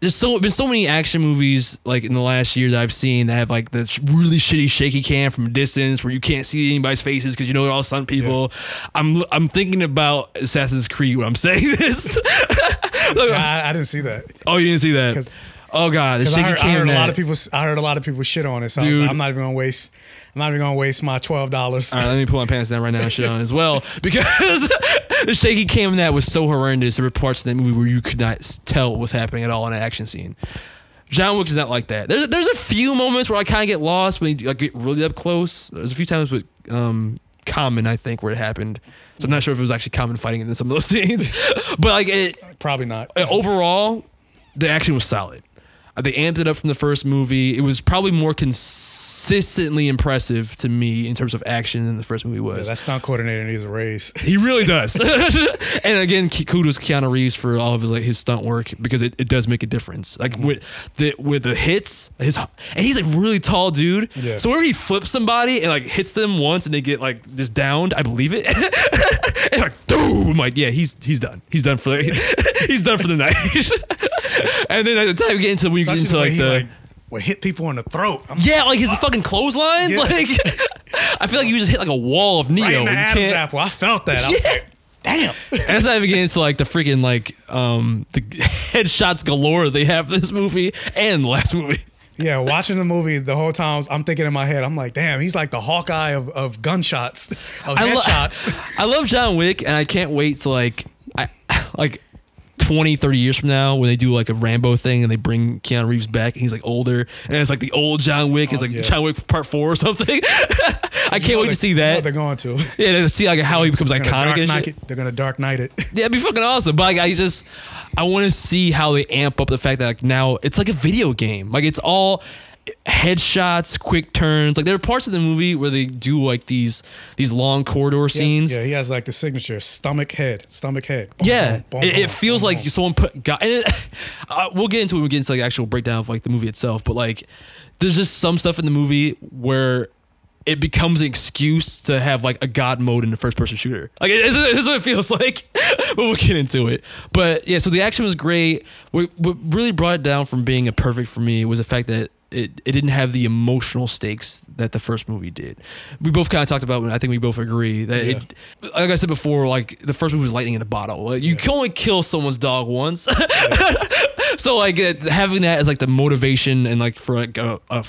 There's so been so many action movies like in the last year that I've seen that have like the really shitty shaky cam from a distance where you can't see anybody's faces because you know they're all stunt people. Yeah. I'm I'm thinking about Assassin's Creed when I'm saying this. Like, I, I didn't see that. Oh, you didn't see that. Oh god, the shaky I heard, cam. I heard a lot of people. I heard a lot of people shit on it. So Dude. I was like, I'm not even gonna waste. I'm not even gonna waste my twelve dollars. All right, let me pull my pants down right now and shit on it as well, because the shaky cam in that was so horrendous. There were parts of that movie where you could not tell what was happening at all in an action scene. John Wick is not like that. There's there's a few moments where I kind of get lost when you like, get really up close. There's a few times with um, Common, I think, where it happened. So I'm not sure if it was actually Common fighting in some of those scenes, but like it probably not. Overall, the action was solid. They amped it up from the first movie. It was probably more consistently impressive to me in terms of action than the first movie was. Yeah, that stunt coordinator needs a raise. He really does. And again, kudos to Keanu Reeves for all of his like his stunt work, because it, it does make a difference. Like with the with the hits, his and he's a really tall dude. Yeah. So where he flips somebody and like hits them once and they get like just downed, I believe it. And like, dude, I'm like, yeah, he's he's done. He's done for the, he's done for the night. And then at the time we get into when you Especially get into the like the like, well, hit people in the throat. I'm yeah, like his fuck. fucking clotheslines. Yeah. Like I feel like you just hit like a wall of Neo. Right in the Adam's apple. I felt that. Yeah. I was like, damn. And that's not even getting into like the freaking like um the headshots galore they have in this movie and the last movie. Yeah, watching the movie the whole time, I'm thinking in my head, I'm like, damn, he's like the Hawkeye of, of gunshots, of I headshots. Lo- I love John Wick, and I can't wait to like, I, like twenty, thirty years from now when they do like a Rambo thing and they bring Keanu Reeves back and he's like older, and it's like the old John Wick. Oh, it's like yeah. John Wick part four or something. I can't wait they, to see that. You know they're going to. Yeah, to see like how he becomes they're iconic and shit. It. They're going to Dark Knight it. Yeah, it'd be fucking awesome. But like, I just, I want to see how they amp up the fact that like now it's like a video game. Like it's all headshots, quick turns. Like there are parts of the movie where they do like these these long corridor scenes. Yeah, yeah, he has like the signature stomach head, stomach head. Boom, yeah, boom, boom, it, boom, it feels boom, like boom. someone put. Got, and it, uh, we'll get into it when we get into like the actual breakdown of like the movie itself. But like, there's just some stuff in the movie where it becomes an excuse to have like a god mode in the first person shooter. Like it, it, it's what it feels like. But we'll get into it. But yeah, so the action was great. What, what really brought it down from being a perfect for me was the fact that It, it didn't have the emotional stakes that the first movie did. We both kind of talked about, I think we both agree that yeah. it, like I said before, like the first movie was lightning in a bottle. Like, you yeah. can only kill someone's dog once. Yeah. So like it, having that as like the motivation and like for like a, a,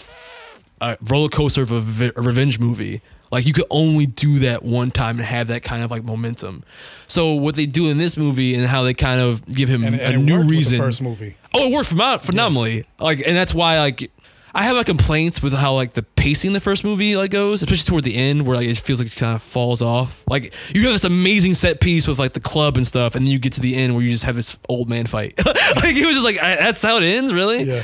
a roller coaster of a, v- a revenge movie, like you could only do that one time and have that kind of like momentum. So what they do in this movie and how they kind of give him and, and a new reason. The first movie. Oh, it worked phenomenally. Yeah. Like, and that's why like, I have like complaints with how like the pacing in the first movie like goes, especially toward the end where like it feels like it kind of falls off. Like you have this amazing set piece with like the club and stuff, and then you get to the end where you just have this old man fight. Like it was just like that's how it ends, really. Yeah.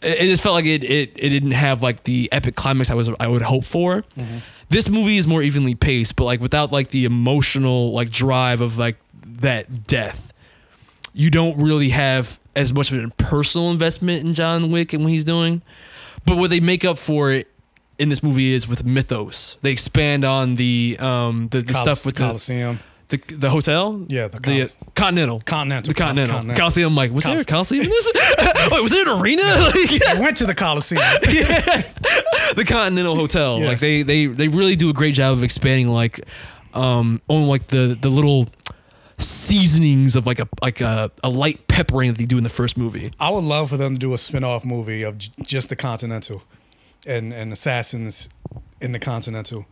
It, it just felt like it, it it didn't have like the epic climax I was I would hope for. Mm-hmm. This movie is more evenly paced, but like without like the emotional like drive of like that death, you don't really have as much of a personal investment in John Wick and what he's doing. But what they make up for it in this movie is with mythos. They expand on the um, the, the Col- stuff with Coliseum. the Coliseum, the the hotel, yeah, the, Col- the uh, Continental, Continental, the Continental, Continental. Coliseum. Like, was Col- there a Coliseum? In this? Like, was there an arena? Like, I went to the Coliseum. Yeah. The Continental Hotel. Yeah. Like they, they they really do a great job of expanding like um, on like the the little seasonings of like a like a, a light peppering that they do in the first movie. I would love for them to do a spin-off movie of j- just the Continental and, and assassins in the Continental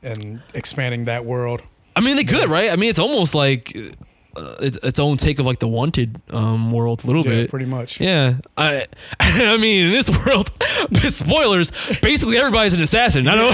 and expanding that world. I mean, they could, right? I mean, it's almost like uh, it's, its own take of like the Wanted um, world a little yeah, bit. Pretty much. Yeah. I I mean, in this world, spoilers, basically everybody's an assassin. I know.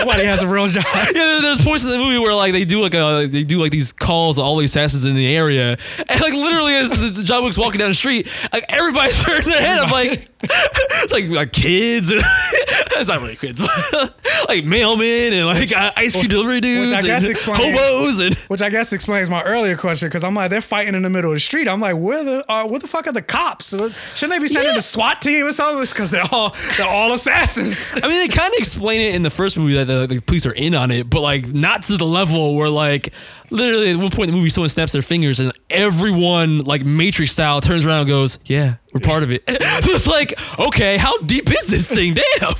Nobody has a real job. Yeah, there's points in the movie where like they do like a, they do like these calls to all the assassins in the area, and like literally as the, the John Wick's walking down the street, like everybody's turning their head. I'm like, it's like, like kids. It's not really kids, but like mailmen and like which, ice cream delivery dudes, which I guess and explains, hobos, and which I guess explains my earlier question, because I'm like they're fighting in the middle of the street. I'm like, where the uh, where the fuck are the cops? Shouldn't they be sending yeah. the SWAT team or something? Because they're all they're all assassins. I mean, they kind of explain it in the first movie that The, the police are in on it, but like not to the level where like literally at one point in the movie someone snaps their fingers and everyone like Matrix style turns around and goes, yeah, we're yeah. part of it. So it's like, okay, how deep is this thing? Damn.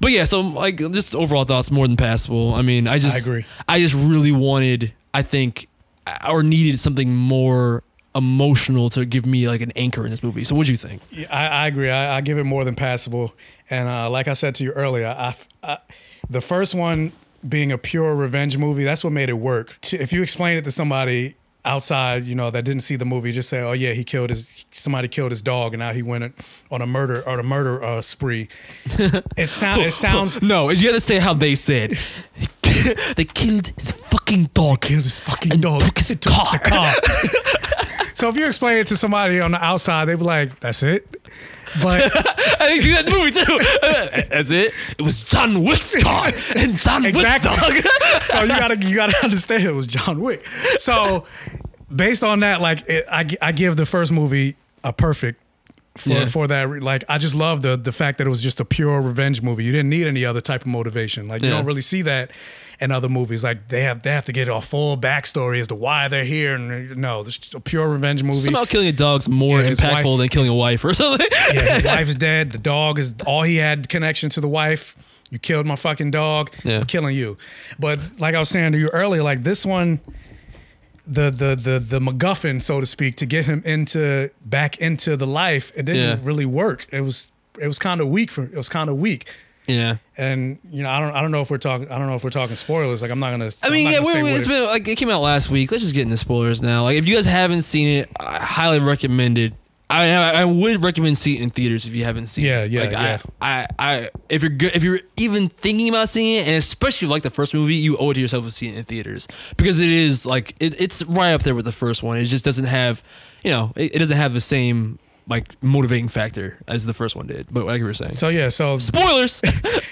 But yeah, so like just overall thoughts, more than passable. I mean, I just I agree. I just really wanted, I think, or needed something more emotional to give me like an anchor in this movie. So what'd you think? Yeah, I, I agree. I, I give it more than passable. And uh, like I said to you earlier, I, I, the first one being a pure revenge movie, that's what made it work. If you explain it to somebody outside, you know, that didn't see the movie, just say, oh yeah, he killed his, somebody killed his dog and now he went on a murder or a murder uh, spree. It, sound, it sounds... No, you gotta say how they said. They killed his fucking dog. They killed his fucking and dog. Took his took car. car. So if you explain it to somebody on the outside, they'd be like, that's it? But I think that movie too. That's it. It was John Wick's car and John exactly. Wick's dog. So you gotta you gotta understand it was John Wick. So based on that, like it, I I give the first movie a perfect for yeah. for that. Like I just love the the fact that it was just a pure revenge movie. You didn't need any other type of motivation. Like yeah. you don't really see that in other movies. Like they have they have to get a full backstory as to why they're here. And no, this is a pure revenge movie. Somehow killing a dog's more yeah, impactful wife, than killing a wife or something. Yeah, his wife's dead. The dog is all he had connection to the wife. You killed my fucking dog. Yeah. I'm killing you. But like I was saying to you earlier, like this one, the the the the MacGuffin, so to speak, to get him into back into the life, it didn't yeah. really work. It was it was kind of weak for it was kind of weak. Yeah, and you know, I don't, I don't know if we're talking, I don't know if we're talking spoilers. Like, I'm not gonna. I mean, yeah, wait, wait, it's been like it came out last week. Let's just get into spoilers now. Like, if you guys haven't seen it, I highly recommend it. I, I, I would recommend seeing it in theaters if you haven't seen yeah, it. Yeah, like, yeah, I, I, I, if you're good, if you're even thinking about seeing it, and especially like the first movie, you owe it to yourself to see it in theaters because it is like it, it's right up there with the first one. It just doesn't have, you know, it, it doesn't have the same like motivating factor as the first one did, but like you were saying. So yeah, so spoilers.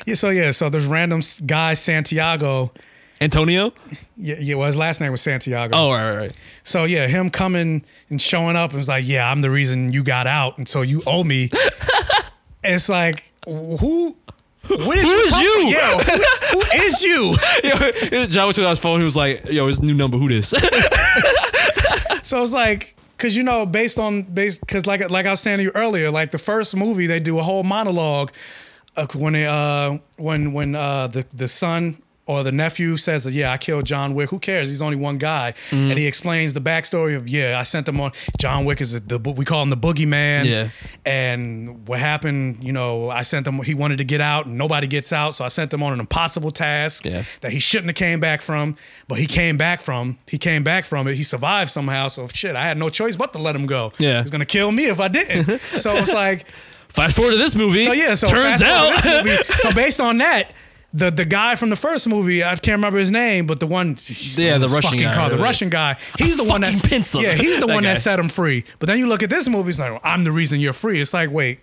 yeah, so yeah, so there's random guy Santiago, Antonio. Yeah, yeah. Well, his last name was Santiago. Oh, right, right, right. So yeah, him coming and showing up and was like, yeah, I'm the reason you got out, and so you owe me. It's like who. What is who is you? you? Yo, who, who is you? Yo, John was on his phone. He was like, "Yo, his new number. Who this?" So it's like. Cause you know, based on based, cause like like I was saying to you earlier, like the first movie they do a whole monologue uh, when they uh when when uh the the son or the nephew says, "Yeah, I killed John Wick." Who cares? He's only one guy, mm-hmm. and he explains the backstory of, "Yeah, I sent them on." John Wick is the we call him the boogeyman, yeah. And what happened? You know, I sent them. He wanted to get out, and nobody gets out, so I sent them on an impossible task yeah. that he shouldn't have came back from, but he came back from. He came back from it. He survived somehow. So shit, I had no choice but to let him go. Yeah, he's gonna kill me if I didn't. So it's like, fast forward to this movie. So yeah, so turns out. Movie, so based on that. The the guy from the first movie, I can't remember his name, but the one, yeah, the Russian guy, car, the really. Russian guy, he's the a one that's pencil. Yeah, he's the that one guy. that set him free. But then you look at this movie, it's like, well, I'm the reason you're free. It's like, wait,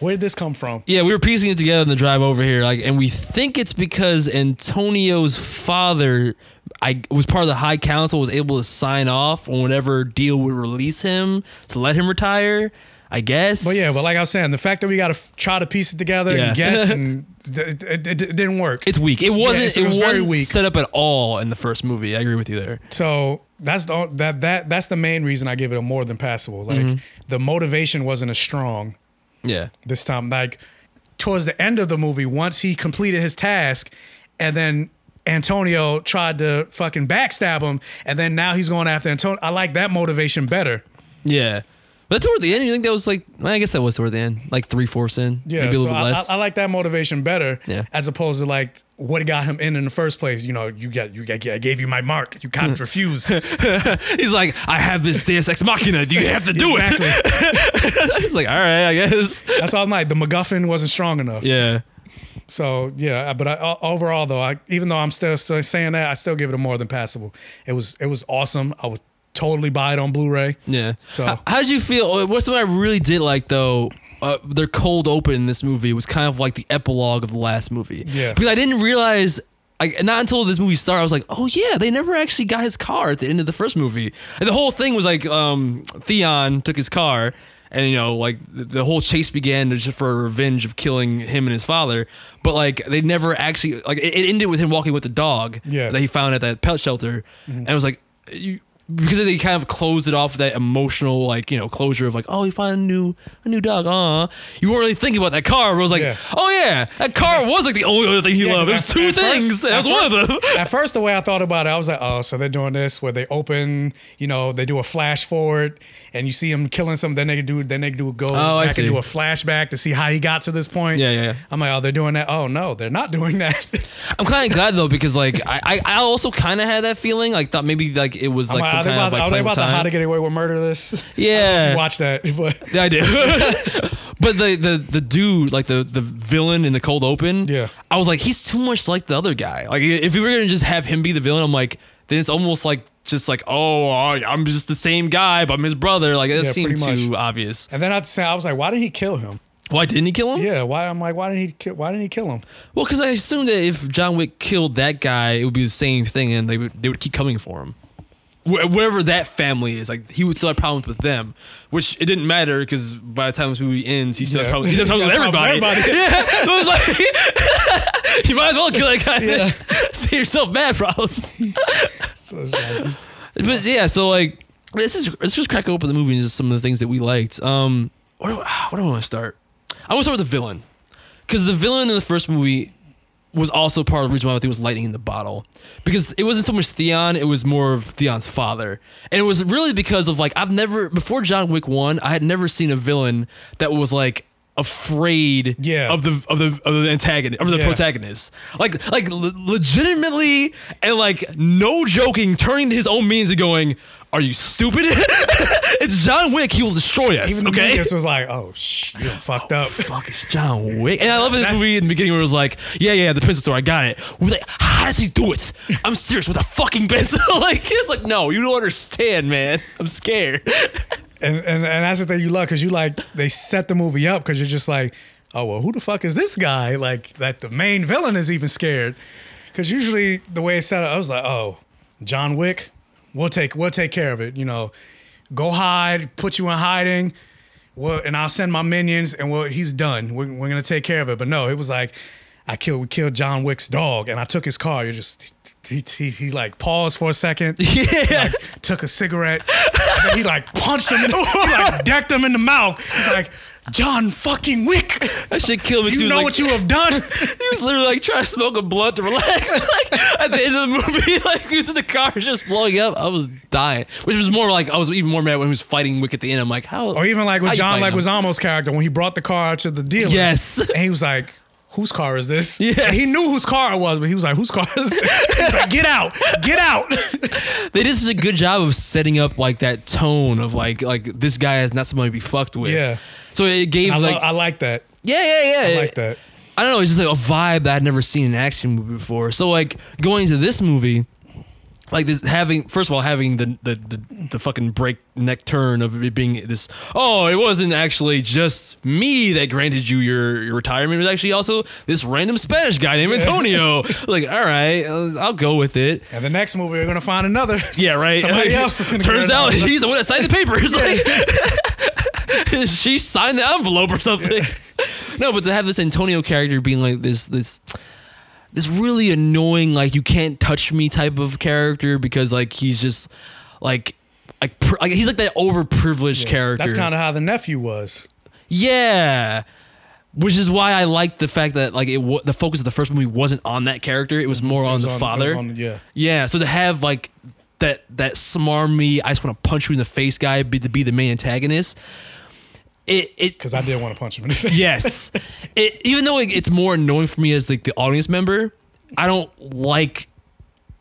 where did this come from? Yeah, we were piecing it together on the drive over here, like, and we think it's because Antonio's father, I was part of the High Council, was able to sign off on whatever deal would release him to let him retire. I guess. But yeah, but like I was saying, the fact that we got to f- try to piece it together yeah. and guess, and it, it, it didn't work. It's weak. It wasn't. Yeah, it, it was wasn't very weak. Set up at all in the first movie. I agree with you there. So that's the that that that's the main reason I give it a more than passable. Like mm-hmm. the motivation wasn't as strong. Yeah. This time, like towards the end of the movie, once he completed his task, and then Antonio tried to fucking backstab him, and then now he's going after Antonio. I like that motivation better. Yeah. But toward the end, you think that was like, well, I guess that was toward the end, like three fourths in, yeah, maybe a little so bit less. I, I like that motivation better, yeah. as opposed to like what got him in in the first place. You know, you got, you got, I gave you my mark, you can't refuse. He's like, I have this Deus Ex Machina, you have to do exactly. it. He's like, all right, I guess. That's all I'm like. The MacGuffin wasn't strong enough. Yeah. So yeah, but I, overall though, I, even though I'm still, still saying that, I still give it a more than passable. It was, it was awesome. I would. Totally buy it on Blu-ray. Yeah. So how, how'd you feel? What's something I really did like though? Uh, their cold open in this movie was kind of like the epilogue of the last movie. Yeah. Because I didn't realize, I, not until this movie started, I was like, oh yeah, they never actually got his car at the end of the first movie. And the whole thing was like, um, Theon took his car, and you know, like the, the whole chase began just for revenge of killing him and his father. But like they never actually, like it, it ended with him walking with the dog yeah. that he found at that pet shelter, mm-hmm. and it was like you. because they kind of closed it off with that emotional, like, you know, closure of like, oh, you find a new a new dog. Uh you weren't really thinking about that car. But I was like, yeah. oh yeah, that car was like the only other thing he yeah, loved. There's two at things. That was first, one of them. At first, the way I thought about it, I was like, oh, so they're doing this where they open, you know, they do a flash forward and you see him killing something. Then they can do, then they can do a go. Oh, I, I see. Can do a flashback to see how he got to this point. Yeah, yeah. yeah. I'm like, oh, they're doing that. Oh no, they're not doing that. I'm kind of glad though because like I, I also kind of had that feeling. Like thought maybe like it was like. I'm some I think about, like I think about the How to Get Away with Murder this. Yeah. I watch that. But. I did. But the, the the dude, like the, the villain in the cold open, yeah. I was like, he's too much like the other guy. Like if we were going to just have him be the villain, I'm like, then it's almost like just like, oh, I'm just the same guy, but I'm his brother. Like it yeah, seemed too much. Obvious. And then I'd say, I was like, why didn't he kill him? Why didn't he kill him? Yeah, why? I'm like, why didn't he? Kill, why didn't he kill him? Well, because I assumed that if John Wick killed that guy, it would be the same thing, and they would they would keep coming for him. Whatever that family is, like he would still have problems with them, which it didn't matter because by the time this movie ends, he still yeah. has problems, he has problems with everybody. everybody. Yeah, so it was like you might as well kill that guy. Yeah. Save yourself mad problems. So but yeah, so like this is let's just crack open the movie and just some of the things that we liked. Um, where do I, where do I want to start? I want to start with the villain because the villain in the first movie was also part of the reason why I think it was lightning in the bottle. Because it wasn't so much Theon, it was more of Theon's father. And it was really because of like, I've never, before John Wick one, I had never seen a villain that was like afraid yeah. of the of the of the antagonist of the yeah. protagonist. Like like le- legitimately and like no joking, turning to his own means and going, are you stupid? It's John Wick. He will destroy us. Even okay. This was like, oh shit, you fucked oh, up. Fuck, it's John Wick. And I love in this movie in the beginning where it was like, yeah, yeah, the pencil store, I got it. We're like, how does he do it? I'm serious with a fucking pencil. Like it's like, no, you don't understand, man. I'm scared. and, and and that's the thing you love because you like they set the movie up because you're just like, oh well, who the fuck is this guy? Like that the main villain is even scared because usually the way it's set up, I was like, oh, John Wick. We'll take we'll take care of it, you know. Go hide, put you in hiding, well, and I'll send my minions, and well, he's done. We're, we're gonna take care of it. But no, it was like I killed we killed John Wick's dog, and I took his car. You just he, he he like paused for a second, yeah. Like, took a cigarette, and then he like punched him, in the, he like decked him in the mouth. He's like. John fucking Wick. That shit killed me. You know like, what you have done. He was literally like trying to smoke a blunt to relax. Like at the end of the movie, like he was in the car just blowing up. I was dying, which was more like I was even more mad when he was fighting Wick at the end. I'm like, how? Or even like with John Leguizamo's character when he brought the car to the dealer. Yes, and he was like, whose car is this? Yes. He knew whose car it was, but he was like, whose car is this? He was like, get out, get out. They did such a good job of setting up like that tone of like like this guy is not somebody to be fucked with. Yeah. So it gave I like love, I like that. Yeah, yeah, yeah. I like that. I don't know. It's just like a vibe that I'd never seen in an action movie before. So like going into this movie, like this having first of all having the the the, the fucking breakneck turn of it being this. Oh, it wasn't actually just me that granted you your, your retirement. It was actually also this random Spanish guy named Antonio. Like, all right, I'll, I'll go with it. And the next movie we're gonna find another. Yeah, right. Somebody else is gonna. Turns out he's the one that signed the paper. It's like. She signed the envelope or something. Yeah. No, but to have this Antonio character being like this, this, this really annoying, like you can't touch me type of character because like he's just like, like, like he's like that overprivileged yeah. character. That's kind of how the nephew was. Yeah. Which is why I liked the fact that like it w- the focus of the first movie wasn't on that character. It was more it was on the on, father. On, yeah. Yeah. So to have like that, that smarmy, I just want to punch you in the face guy be, to be the main antagonist. It it because I didn't want to punch him in the face. Yes, it, even though it, it's more annoying for me as like the audience member, I don't like.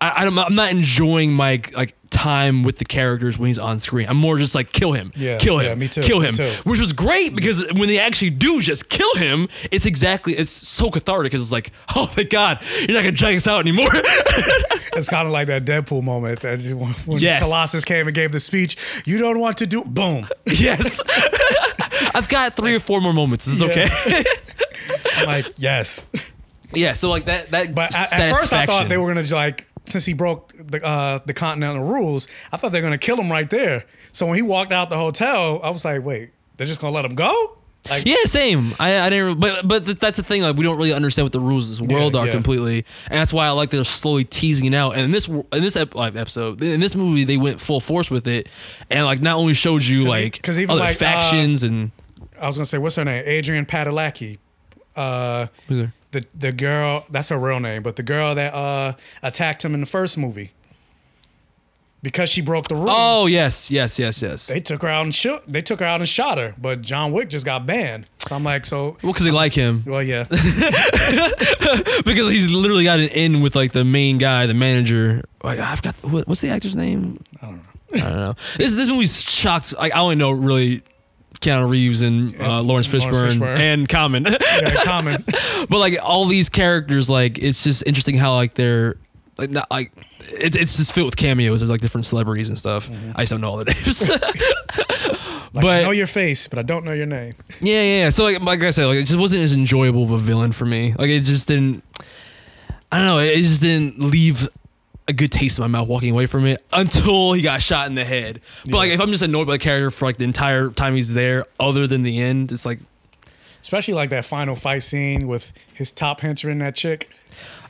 I, I don't, I'm not enjoying my like time with the characters when he's on screen. I'm more just like kill him, yeah, kill him, yeah, me too, kill him, me too. Which was great because when they actually do just kill him, it's exactly it's so cathartic because it's like oh thank God you're not gonna drag us out anymore. It's kind of like that Deadpool moment that when yes. Colossus came and gave the speech. You don't want to do boom. Yes. I've got three or four more moments. This is yeah. okay. I'm like, yes. Yeah, so like that that But I, at first I thought they were going to like, since he broke the uh, the Continental rules, I thought they were going to kill him right there. So when he walked out the hotel, I was like, wait, they're just going to let him go? I, yeah, same. I, I didn't, but but that's the thing. Like, we don't really understand what the rules of this world yeah, are yeah. completely, and that's why I like they're slowly teasing it out. And in this in this ep- episode, in this movie, they went full force with it, and like not only showed you Cause like because even other like, factions uh, and I was gonna say what's her name, Adrian Padalecki, uh, the the girl that's her real name, but the girl that uh, attacked him in the first movie. Because she broke the rules. Oh yes, yes, yes, yes. They took her out and shot. They took her out and shot her. But John Wick just got banned. So I'm like, so well, because they like him. Well, yeah, because he's literally got an in with like the main guy, the manager. Like, I've got what's the actor's name? I don't know. I don't know. This this movie shocks. Like I only know really Keanu Reeves and uh, Lawrence Fishburne, Lawrence Fishburne and Common. Yeah, Common. But like all these characters, like it's just interesting how like they're. Like, not, like it, it's just filled with cameos. There's like different celebrities and stuff. Mm-hmm. I just don't know all the names. Like, but I know your face, but I don't know your name. Yeah, yeah. So like, like I said, like it just wasn't as enjoyable of a villain for me. Like it just didn't. I don't know. It just didn't leave a good taste in my mouth walking away from it until he got shot in the head. But yeah. like, if I'm just annoyed by the character for like the entire time he's there, other than the end, it's like. Especially like that final fight scene with his top henchman, that chick.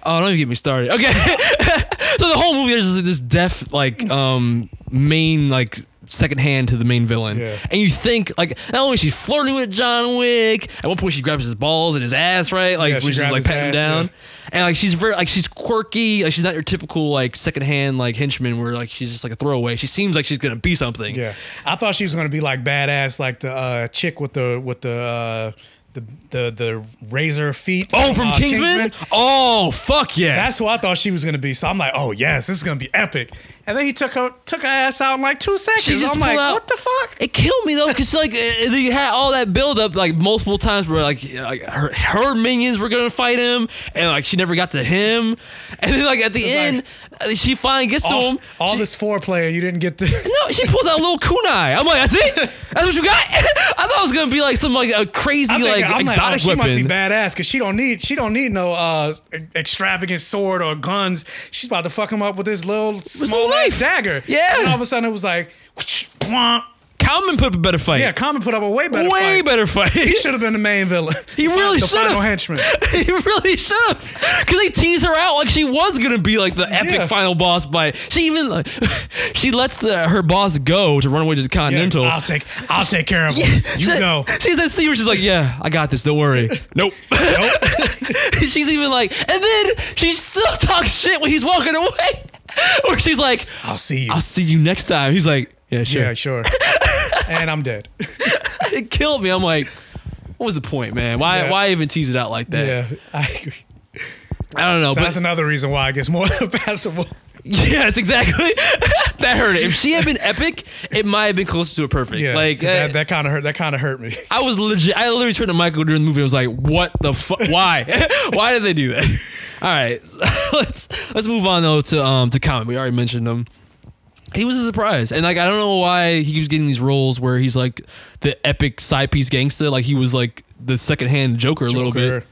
Oh, don't even get me started. Okay. So the whole movie, there's this deaf, like, um, main, like, second hand to the main villain. Yeah. And you think, like, not only is she flirting with John Wick, at one point she grabs his balls and his ass, right? Like, yeah, when she she's, like, patting him down. Yeah. And, like, she's very, like, she's quirky. Like, she's not your typical, like, second hand, like, henchman where, like, she's just, like, a throwaway. She seems like she's going to be something. Yeah. I thought she was going to be, like, badass, like the uh, chick with the, with the, uh, The, the the razor feet. Oh, from uh, Kingsman? Kingsman? Oh, fuck yes. That's who I thought she was going to be. So I'm like, oh, yes, this is going to be epic. And then he took her took her ass out in like two seconds. She just I'm like, out. What the fuck? It killed me, though, because like, they had all that buildup like multiple times where like, like her, her minions were going to fight him, and like she never got to him. And then like at the end, like, she finally gets all, to him. All she, this foreplay, you didn't get the... No, she pulls out a little kunai. I'm like, that's it? That's what you got? I thought it was going to be like some like a crazy like... I'm like, oh, she must be badass because she don't need she don't need no uh, extravagant sword or guns. She's about to fuck him up with this little small knife dagger. Yeah, and all of a sudden it was like, wah. Common put up a better fight. Yeah, Common put up a way better way fight. Way better fight. He should have been the main villain. He really should have. The final henchman. He really should have. Because they tease her out like she was going to be like the epic yeah. final boss fight. She even, like, she lets the, her boss go to run away to the Continental. Yeah, I'll take I'll take care of him. Yeah, you she, go. She's that scene where she's like, yeah, I got this. Don't worry. Nope. Nope. She's even like, and then she still talks shit when he's walking away. Or she's like, I'll see you. I'll see you next time. He's like, yeah, sure. Yeah, sure. And I'm dead. It killed me. I'm like, what was the point, man? Why yeah. why even tease it out like that? Yeah, I agree. I don't know. So but that's another reason why I guess more passable. Yes, exactly. That hurt it. If she had been epic, it might have been closer to a perfect. Yeah, like that, that kind of hurt. That kind of hurt me. I was legit. I literally turned to Michael during the movie. I was like, what the fuck? Why? Why did they do that? All right, let's let's move on though to um to Common. We already mentioned him. He was a surprise. And, like, I don't know why he keeps getting these roles where he's, like, the epic side piece gangster. Like, he was, like, the second-hand Joker, Joker. a little bit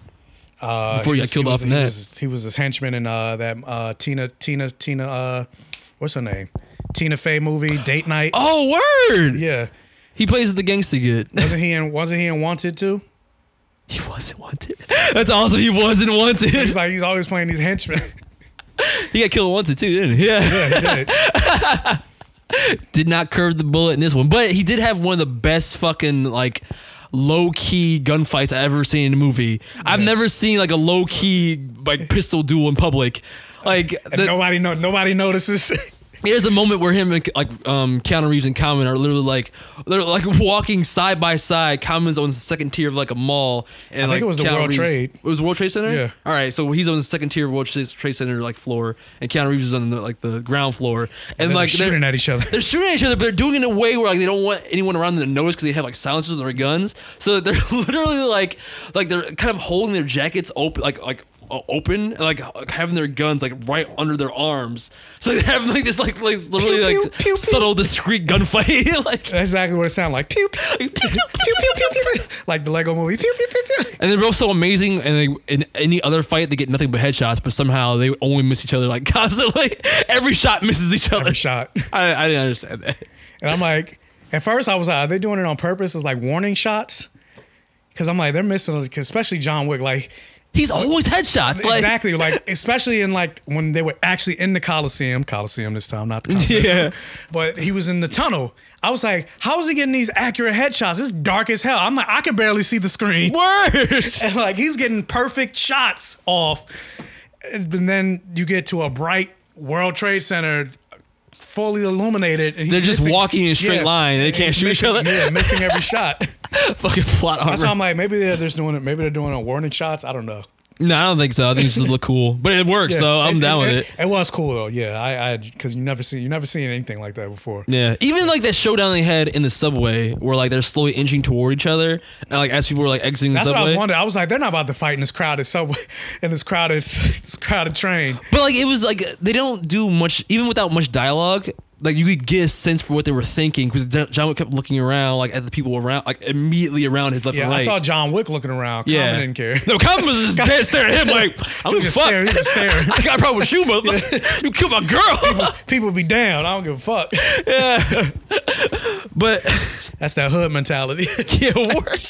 uh, before he, he was, got killed he off was, in he that. Was, he was his henchman in uh, that uh, Tina, Tina, Tina, uh, what's her name? Tina Fey movie, Date Night. Oh, word! Yeah. He plays the gangster good. Wasn't he in, wasn't he in Wanted, too? He wasn't Wanted. That's awesome. He wasn't Wanted. He's like, he's always playing these henchmen. He got killed once or two, didn't he? Yeah, yeah he did. Did not curve the bullet in this one, but he did have one of the best fucking like low key gunfights I've ever seen in a movie. Yeah. I've never seen like a low key like pistol duel in public, like and the, nobody know nobody notices. There's a moment where him and like um, Keanu Reeves and Common are literally like they're like walking side by side. Common's on the second tier of like a mall, and I think like it was Keanu the World Reeves, Trade. It was the World Trade Center. Yeah. All right, so he's on the second tier of World Trade Center like floor, and Keanu Reeves is on the, like the ground floor, and, and like they're shooting they're, at each other. They're shooting at each other, but they're doing it in a way where like they don't want anyone around them to notice because they have like silencers on their guns. So they're literally like like they're kind of holding their jackets open, like like. open and like having their guns like right under their arms, so they have like this like like literally pew, like pew, pew, subtle pew. Discreet gunfight. Like that's exactly what it sounded like. Pew pew pew pew pew pew pew, like the Lego movie. Pew pew pew pew. And they're both so amazing, and they, in any other fight they get nothing but headshots, but somehow they only miss each other like constantly. Every shot misses each other. Every shot. I, I didn't understand that. And I'm like, at first I was like, are they doing it on purpose? It's like warning shots. Because I'm like, they're missing, especially John Wick. Like, he's always headshots. Like. Exactly. Like, especially in, like, when they were actually in the Coliseum. Coliseum this time, not the Coliseum. Yeah. But he was in the tunnel. I was like, how is he getting these accurate headshots? It's dark as hell. I'm like, I can barely see the screen. Worse. And, like, he's getting perfect shots off. And then you get to a bright World Trade Center, fully illuminated. And they're just missing, walking in a straight yeah, line. They can't shoot missing, each other. Yeah, missing every shot. Fucking plot armor. That's why I'm like, maybe they're just doing it. Maybe they're doing a warning shots. I don't know. No, I don't think so. I think it just look cool, but it works. Yeah, so I'm it, down it, with it. it. It was cool though. Yeah, I, I, because you never see, you never seen anything like that before. Yeah, even like that showdown they had in the subway, where like they're slowly inching toward each other, and like as people were like exiting the subway. That's what I was wondering. I was like, they're not about to fight in this crowded subway, in this crowded, this crowded train. But like it was like they don't do much, even without much dialogue. Like you could get a sense for what they were thinking because John Wick kept looking around, like at the people around, like immediately around his left yeah, and right. I saw John Wick looking around. Common yeah. didn't care. No, Common was just dead staring at him like, "I'm gonna fuck." Stare, just I got a problem with you, motherfucker. Yeah. You killed my girl. People, people be down. I don't give a fuck. Yeah, but that's that hood mentality. Yeah, work.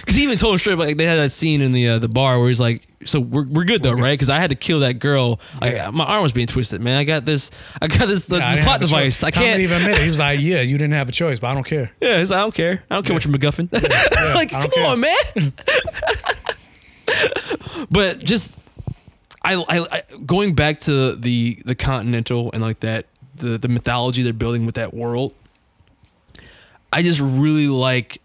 Because he even told him straight up, like they had that scene in the uh, the bar where he's like. So we're we're good though, we're good. Right? Because I had to kill that girl. Yeah. I, my arm was being twisted, man. I got this. I got this, yeah, this I plot device. I can't even admit it. He was like, "Yeah, you didn't have a choice, but I don't care." Yeah, he's like, "I don't care. I don't care yeah. what you're MacGuffin." Yeah, yeah, like, come care. on, man. But just, I, I, I going back to the the Continental and like that the the mythology they're building with that world. I just really like.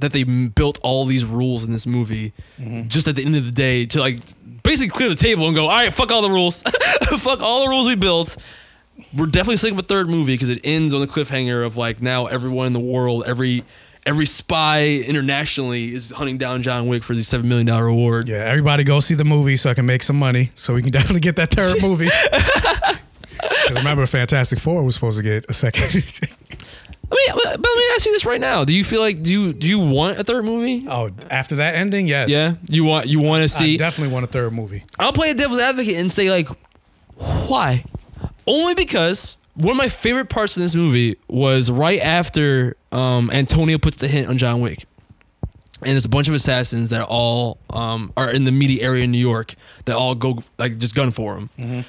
That they built all these rules in this movie mm-hmm. just at the end of the day to like basically clear the table and go, all right, fuck all the rules. Fuck all the rules we built. We're definitely setting up a third movie because it ends on the cliffhanger of like now everyone in the world, every every spy internationally is hunting down John Wick for the seven million dollars reward. Yeah, everybody go see the movie so I can make some money so we can definitely get that third movie. Remember, Fantastic Four was supposed to get a second. I mean, but let me ask you this right now. Do you feel like do you do you want a third movie? Oh, after that ending, yes. Yeah, you want you want to see. I definitely want a third movie. I'll play a devil's advocate and say like, why? Only because one of my favorite parts in this movie was right after um, Antonio puts the hint on John Wick, and it's a bunch of assassins that all um, are in the meaty area in New York that all go like just gun for him. Mm-hmm.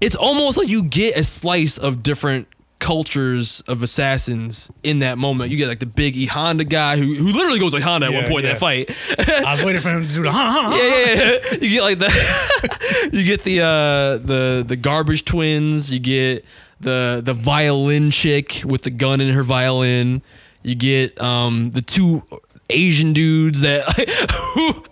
It's almost like you get a slice of different. Cultures of assassins in that moment. You get like the big E Honda guy who who literally goes like Honda at yeah, one point yeah. in that fight. I was waiting for him to do the Honda. Yeah, yeah, yeah. You get like the you get the uh, the the garbage twins. You get the the violin chick with the gun in her violin. You get um, the two Asian dudes that like, who.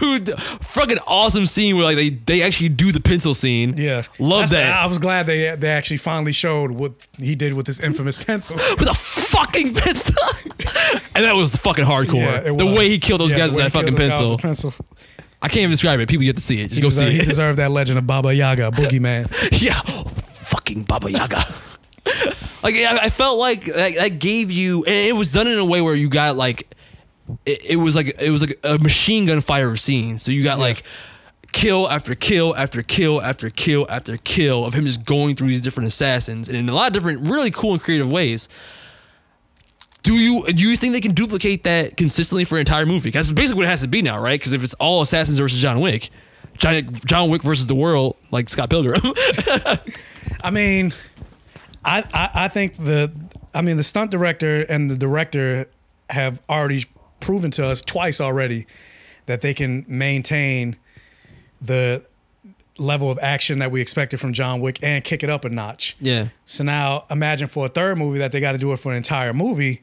Dude, fucking awesome scene where like they, they actually do the pencil scene. Yeah, love That's, that. I was glad they they actually finally showed what he did with this infamous pencil. With a fucking pencil, and that was fucking hardcore. Yeah, the way he killed those yeah, guys with that fucking pencil. pencil. I can't even describe it. People get to see it. Just he go deserved, see it. He deserved that legend of Baba Yaga, Boogeyman. Yeah, oh, fucking Baba Yaga. Like I, I felt like that, that gave you, and it was done in a way where you got like. It, it was like it was like a machine gun fire scene. So you got yeah. like kill after kill after kill after kill after kill of him just going through these different assassins and in a lot of different really cool and creative ways. Do you do you think they can duplicate that consistently for an entire movie? That's basically what it has to be now, right? Because if it's all assassins versus John Wick, John, John Wick versus the world, like Scott Pilgrim. I mean, I, I I think the I mean the stunt director and the director have already. Proven to us twice already that they can maintain the level of action that we expected from John Wick and kick it up a notch. Yeah. So now imagine for a third movie that they got to do it for an entire movie,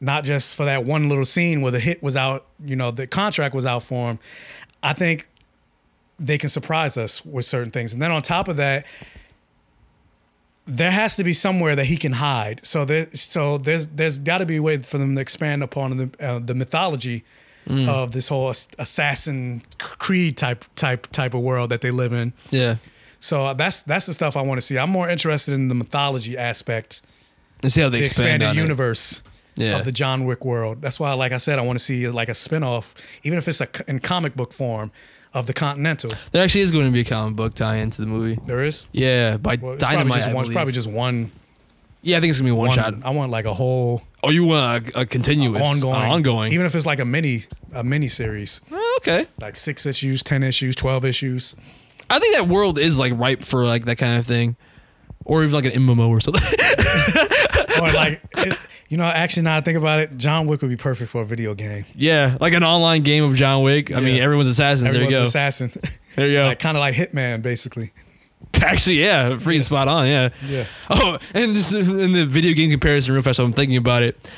not just for that one little scene where the hit was out, you know, the contract was out for him. I think they can surprise us with certain things. And then on top of that, there has to be somewhere that he can hide. So there, so there's there's got to be a way for them to expand upon the uh, the mythology mm. of this whole assassin creed type type type of world that they live in. Yeah. So that's that's the stuff I want to see. I'm more interested in the mythology aspect. And see how they the expand expanded on universe it. Yeah. of the John Wick world. That's why, like I said, I want to see like a spinoff, even if it's a, in comic book form. Of the Continental. There actually is going to be a comic book tie-in to the movie. There is? Yeah, by well, it's Dynamite, probably just one, It's probably just one Yeah, I think it's gonna be one, one shot. I want like a whole. Oh, you want a, a continuous, uh, ongoing, uh, ongoing. Even if it's like a mini, a mini series. Oh, okay. Like six issues, ten issues, twelve issues. I think that world is like ripe for like that kind of thing, or even like an M M O or something. Or like, it, you know, actually, now I think about it, John Wick would be perfect for a video game. Yeah, like an online game of John Wick. I yeah. mean, everyone's assassins. Everyone's there you go. Assassin. There you go. Like, kind of like Hitman, basically. Actually, yeah, freaking yeah. spot on, yeah. Yeah. Oh, and just in the video game comparison, real fast, so I'm thinking about it.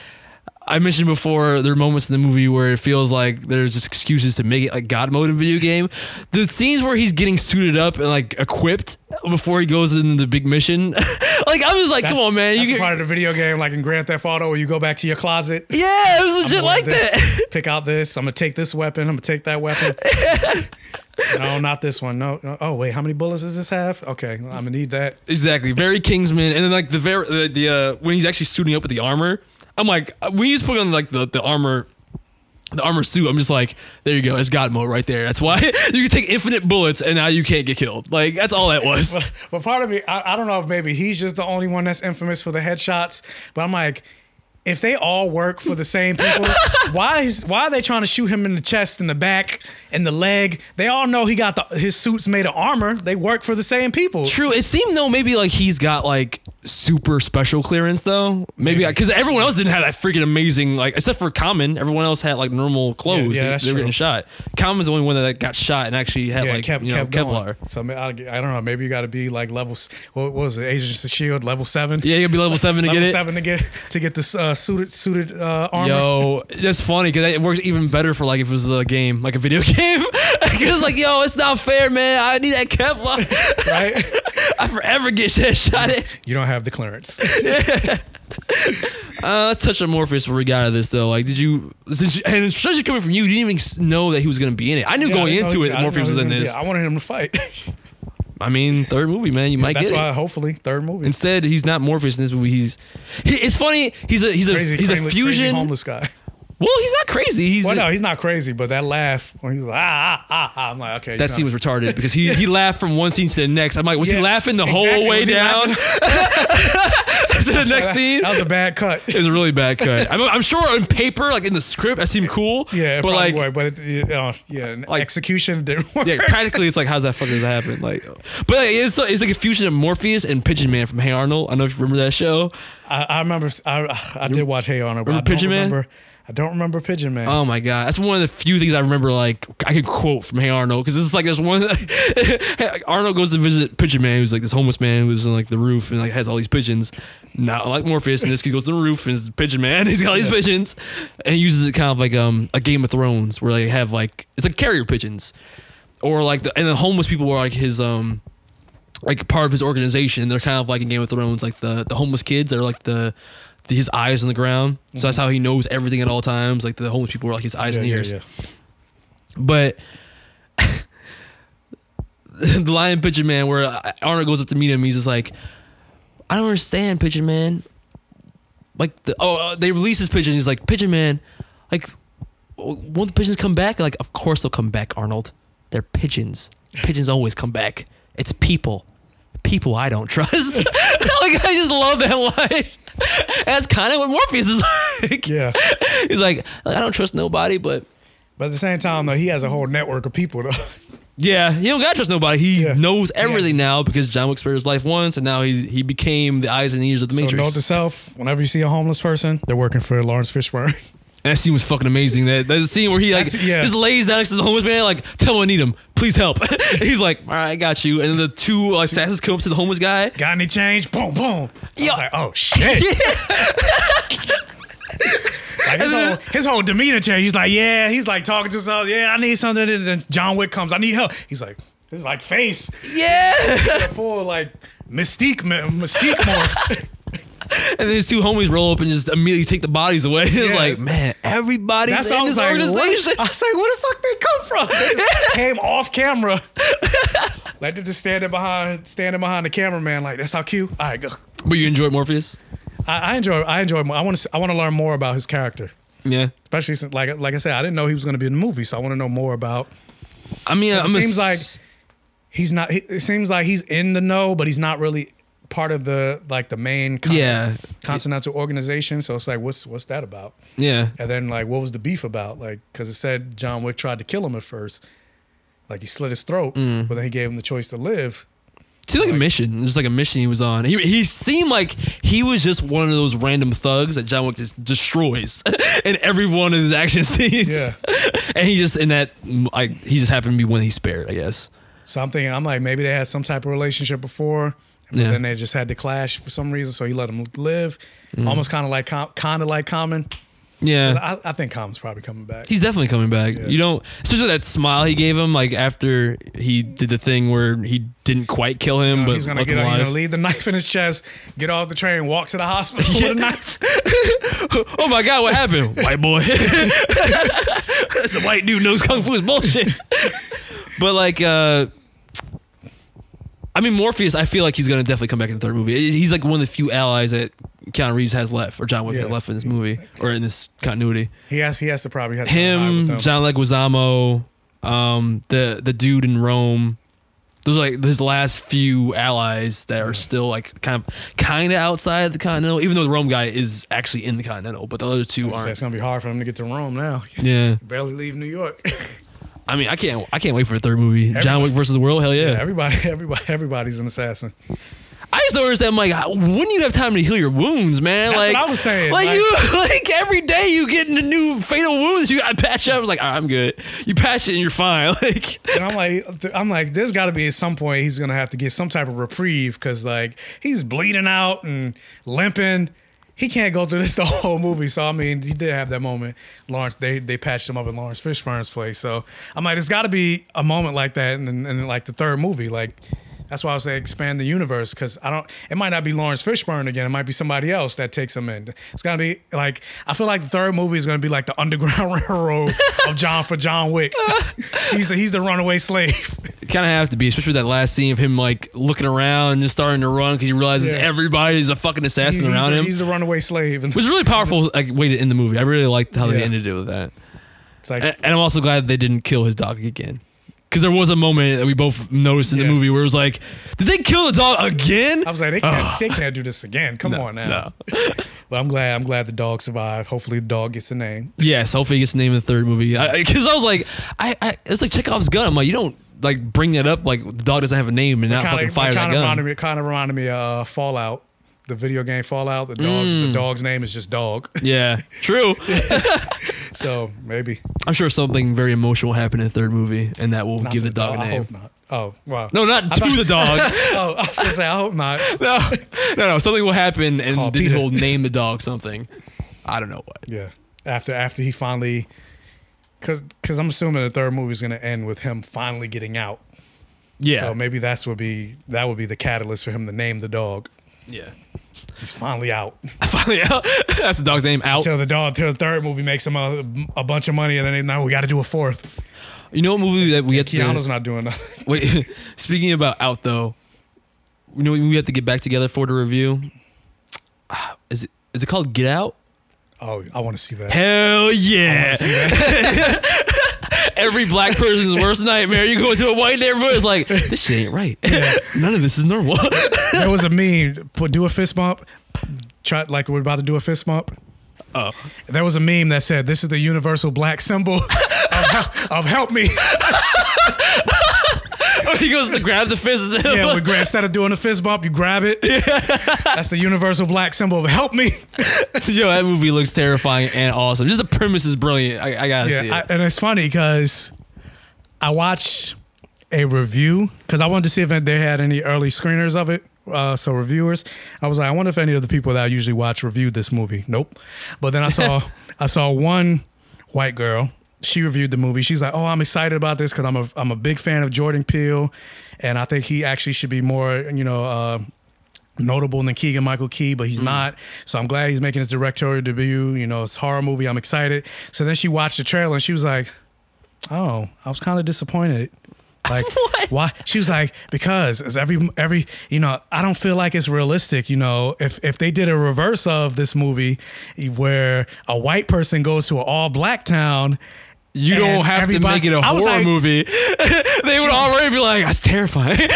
I mentioned before there are moments in the movie where it feels like there's just excuses to make it like God mode in video game. The scenes where he's getting suited up and like equipped before he goes into the big mission, like I'm just like, that's, come on, man, that's you get part of the video game, like in Grand Theft Auto, where you go back to your closet. Yeah, it was legit like this, that. Pick out this. I'm gonna take this weapon. I'm gonna take that weapon. Yeah. No, not this one. No, no. Oh wait, how many bullets does this have? Okay, well, I'm gonna need that. Exactly. Very Kingsman. And then like the very the, the uh, when he's actually suiting up with the armor. I'm like, when you just put on like the, the armor, the armor suit, I'm just like, there you go. It's God mode right there. That's why you can take infinite bullets and now you can't get killed. Like, that's all that was. But, but part of me, I, I don't know if maybe he's just the only one that's infamous for the headshots, but I'm like, if they all work for the same people, why is why are they trying to shoot him in the chest, in the back, in the leg? They all know he got the, his suit's made of armor. They work for the same people. True. It seemed though maybe like he's got like super special clearance though. Maybe because yeah. everyone else didn't have that freaking amazing like except for Common. Everyone else had like normal clothes. Yeah, yeah, that's they, they were true. Getting shot. Common's the only one that like, got shot and actually had yeah, like kept, you know, kept Kevlar. Going. So I don't know. Maybe you got to be like level. What was it? Agents of S H I E L D level seven. Yeah, you got to be level seven to level get it. Level seven to get to get this. Uh, Uh, suited suited uh, armor. Yo, that's funny because it works even better for like if it was a game, like a video game. Because like, yo, it's not fair, man. I need that Kevlar. Right? I forever get that shot at. You don't have the clearance. Yeah. uh, let's touch on Morpheus before we got out of this though. Like, did you, since you and especially coming from you, you didn't even know that he was going to be in it. I knew yeah, going I into it that Morpheus was in this. I wanted him to fight. I mean, third movie, man. You yeah, might get it. That's why, hopefully, third movie. Instead, he's not Morpheus in this movie. He's, he, it's funny. He's a he's a crazy, he's crazy, a fusion crazy homeless guy. Well, he's not crazy. He's well, a, no, he's not crazy. But that laugh when he's like ah ah ah, I'm like okay. That scene know. was retarded because he yeah. he laughed from one scene to the next. I'm like, was yeah, he laughing the exactly. whole way was down to the next scene? That was a bad cut. It was a really bad cut. I'm, I'm sure on paper, like in the script, that seemed cool. Yeah, it but like, worked, but it, you know, yeah, like, execution didn't work. Yeah, practically, it's like how's that fucking happen? Like, but like, it's it's like a fusion of Morpheus and Pigeon Man from Hey Arnold. I know if you remember that show. I, I remember. I I did watch Hey Arnold. But remember I don't Pigeon remember, Man? I don't remember Pigeon Man. Oh my god, that's one of the few things I remember. Like I could quote from Hey Arnold because this is like there's one. Like, Arnold goes to visit Pigeon Man, who's like this homeless man who's on like the roof and like has all these pigeons. Not like Morpheus, and this kid goes to the roof and it's Pigeon Man. He's got all these yeah. pigeons, and he uses it kind of like um a Game of Thrones where they have like it's like carrier pigeons, or like the and the homeless people were like his um. like part of his organization. They're kind of like in Game of Thrones, like the, the homeless kids that are like the, the his eyes on the ground. So mm-hmm. that's how he knows everything at all times. Like the homeless people are like his eyes yeah, and ears. Yeah, yeah. But the lion Pigeon Man, where Arnold goes up to meet him, he's just like, I don't understand, Pigeon Man. Like the, oh, they release his pigeon. He's like, Pigeon Man, like won't the pigeons come back? Like of course they'll come back, Arnold. They're pigeons. Pigeons always come back. It's people. People I don't trust. Like I just love that line. That's kind of what Morpheus is like. Yeah. He's like, I don't trust nobody, but But at the same time though, he has a whole network of people though. Yeah, he don't gotta trust nobody. He yeah. knows everything yeah. now because John Wick spared his life once and now he's he became the eyes and ears of the Matrix. So note to self, whenever you see a homeless person, they're working for Lawrence Fishburne. And that scene was fucking amazing. That, that scene where he like yeah. just lays down next to the homeless man, like, tell him I need him. Please help. He's like, all right, I got you. And then the two like, assassins come up to the homeless guy. Got any change? Boom, boom. Yeah. I was like, oh, shit. Like his, whole, his whole demeanor change. He's like, yeah. He's like talking to himself. Yeah, I need something. And then John Wick comes. I need help. He's like, this is like face. Yeah. Like full like mystique, mystique morph. And then his two homies roll up and just immediately take the bodies away. It's yeah. like, man, everybody's That's in this like, organization. What? I was like, where the fuck they come from? They just came off camera. Like they're just standing behind, standing behind the cameraman. Like that's how cute. All right, go. But you enjoyed Morpheus? I, I enjoy. I enjoy. I want to. I want to learn more about his character. Yeah. Especially since, like, like I said, I didn't know he was going to be in the movie, so I want to know more about. I mean, it I'm seems a, like he's not. It seems like he's in the know, but he's not really part of the like the main con- yeah. continental organization. So it's like, what's what's that about? Yeah. And then like, what was the beef about? Like, because it said John Wick tried to kill him at first, like he slit his throat, mm. but then he gave him the choice to live. It seemed like, like a mission, just like a mission he was on. He he seemed like he was just one of those random thugs that John Wick just destroys in every one of his action scenes. Yeah. And he just in that like he just happened to be one he spared, I guess. So I'm thinking, I'm like, maybe they had some type of relationship before, but yeah. then they just had to clash for some reason, so he let him live. Mm. Almost kind of like, kind of like Common. Yeah. I, I think Common's probably coming back. He's definitely coming back. Yeah. You don't, especially that smile he gave him, like after he did the thing where he didn't quite kill him, you know, but he's gonna, get, he's gonna leave the knife in his chest, get off the train, walk to the hospital yeah. with a knife. Oh my God, what happened? White boy. That's a white dude knows Kung Fu is bullshit. But like, uh, I mean, Morpheus, I feel like he's going to definitely come back in the third movie. He's like one of the few allies that Keanu Reeves has left, or John Wick yeah. has left in this movie, or in this continuity. He has he has to probably have him, to with John Leguizamo, um, the the dude in Rome. Those are like his last few allies that are yeah. still like kind of kind of outside the Continental, even though the Rome guy is actually in the Continental, but the other two aren't. It's going to be hard for him to get to Rome now. Yeah. Barely leave New York. I mean, I can't. I can't wait for a third movie. Everybody, John Wick versus the world. Hell yeah! yeah everybody, everybody, everybody's an assassin. I just don't understand. I'm like, when do you have time to heal your wounds, man? That's like what I was saying. Like, like you, like every day you get into new fatal wounds. You got to patch up. I was like, right, I'm good. You patch it and you're fine. Like, and I'm like, I'm like, there's got to be at some point he's gonna have to get some type of reprieve because like he's bleeding out and limping. He can't go through this the whole movie. So, I mean, he did have that moment. Lawrence, they they patched him up at Lawrence Fishburne's place. So, I'm like, there's got to be a moment like that in, in, in, like, the third movie. Like, that's why I was saying expand the universe because I don't, it might not be Lawrence Fishburne again. It might be somebody else that takes him in. It's going to be, like, I feel like the third movie is going to be, like, the Underground Railroad of John for John Wick. he's, the, he's the runaway slave. Kind of have to be, especially with that last scene of him like looking around and just starting to run because he realizes yeah. everybody is a fucking assassin he's, around he's the, him. He's the runaway slave. Which is really powerful like, way to end the movie. I really liked how yeah. they ended it with that. It's like, and, and I'm also glad they didn't kill his dog again. Because there was a moment that we both noticed in yeah. the movie where it was like, did they kill the dog again? I was like, they can't, oh. they can't do this again. Come no, on now. No. But I'm glad I'm glad the dog survived. Hopefully the dog gets a name. Yes, hopefully he gets a name in the third movie. Because I, I was like, I, I it's like Chekhov's gun. I'm like, you don't like bring that up like the dog doesn't have a name and not kinda, fucking fire that gun. Reminded me, it kind of reminded me of uh, Fallout, the video game Fallout. The dog's mm. the dog's name is just Dog. Yeah, true. So maybe I'm sure something very emotional happened in the third movie, and that will not give the dog no, a name. I hope not. Oh wow! No, not to the dog. Oh, I was gonna say I hope not. No, no, no. Something will happen, and Call then Peter. He'll name the dog something. I don't know what. Yeah. After after he finally. Cause, Cause I'm assuming the third movie is gonna end with him finally getting out. Yeah. So maybe that's would be that would be the catalyst for him to name the dog. Yeah. He's finally out. Finally out. That's the dog's name. Out. Until the dog, till the third movie makes him a, a bunch of money, and then they, now we got to do a fourth. You know what movie that we yeah, get? Keanu's to, not doing nothing. Wait. Speaking about out though, you know we have to get back together for the review. Is it is it called Get Out? Oh, I want to see that. Hell yeah. See that. Every black person's worst nightmare. You go into a white neighborhood, it's like, this shit ain't right. Yeah. None of this is normal. There was a meme. Put, do a fist bump. Try, like we're about to do a fist bump. Oh. There was a meme that said, this is the universal black symbol of, help, of help me. He goes to grab the fist. Yeah, we grab, instead of doing a fist bump, you grab it. Yeah. That's the universal black symbol of help me. Yo, that movie looks terrifying and awesome. Just the premise is brilliant. I, I gotta yeah, see it. I, and it's funny because I watched a review because I wanted to see if they had any early screeners of it. Uh, so reviewers, I was like, I wonder if any of the people that I usually watch reviewed this movie. Nope. But then I saw, I saw one white girl. She reviewed the movie. She's like, "Oh, I'm excited about this because I'm a I'm a big fan of Jordan Peele, and I think he actually should be more, you know, uh, notable than Keegan-Michael Key, but he's mm-hmm. not. So I'm glad he's making his directorial debut. You know, it's a horror movie. I'm excited." So then she watched the trailer and she was like, "Oh, I was kind of disappointed." Like, why? She was like, because it's every every you know, I don't feel like it's realistic. You know, if if they did a reverse of this movie where a white person goes to an all black town. You and don't have to make it a horror like, movie. They would already be like, that's terrifying. Like,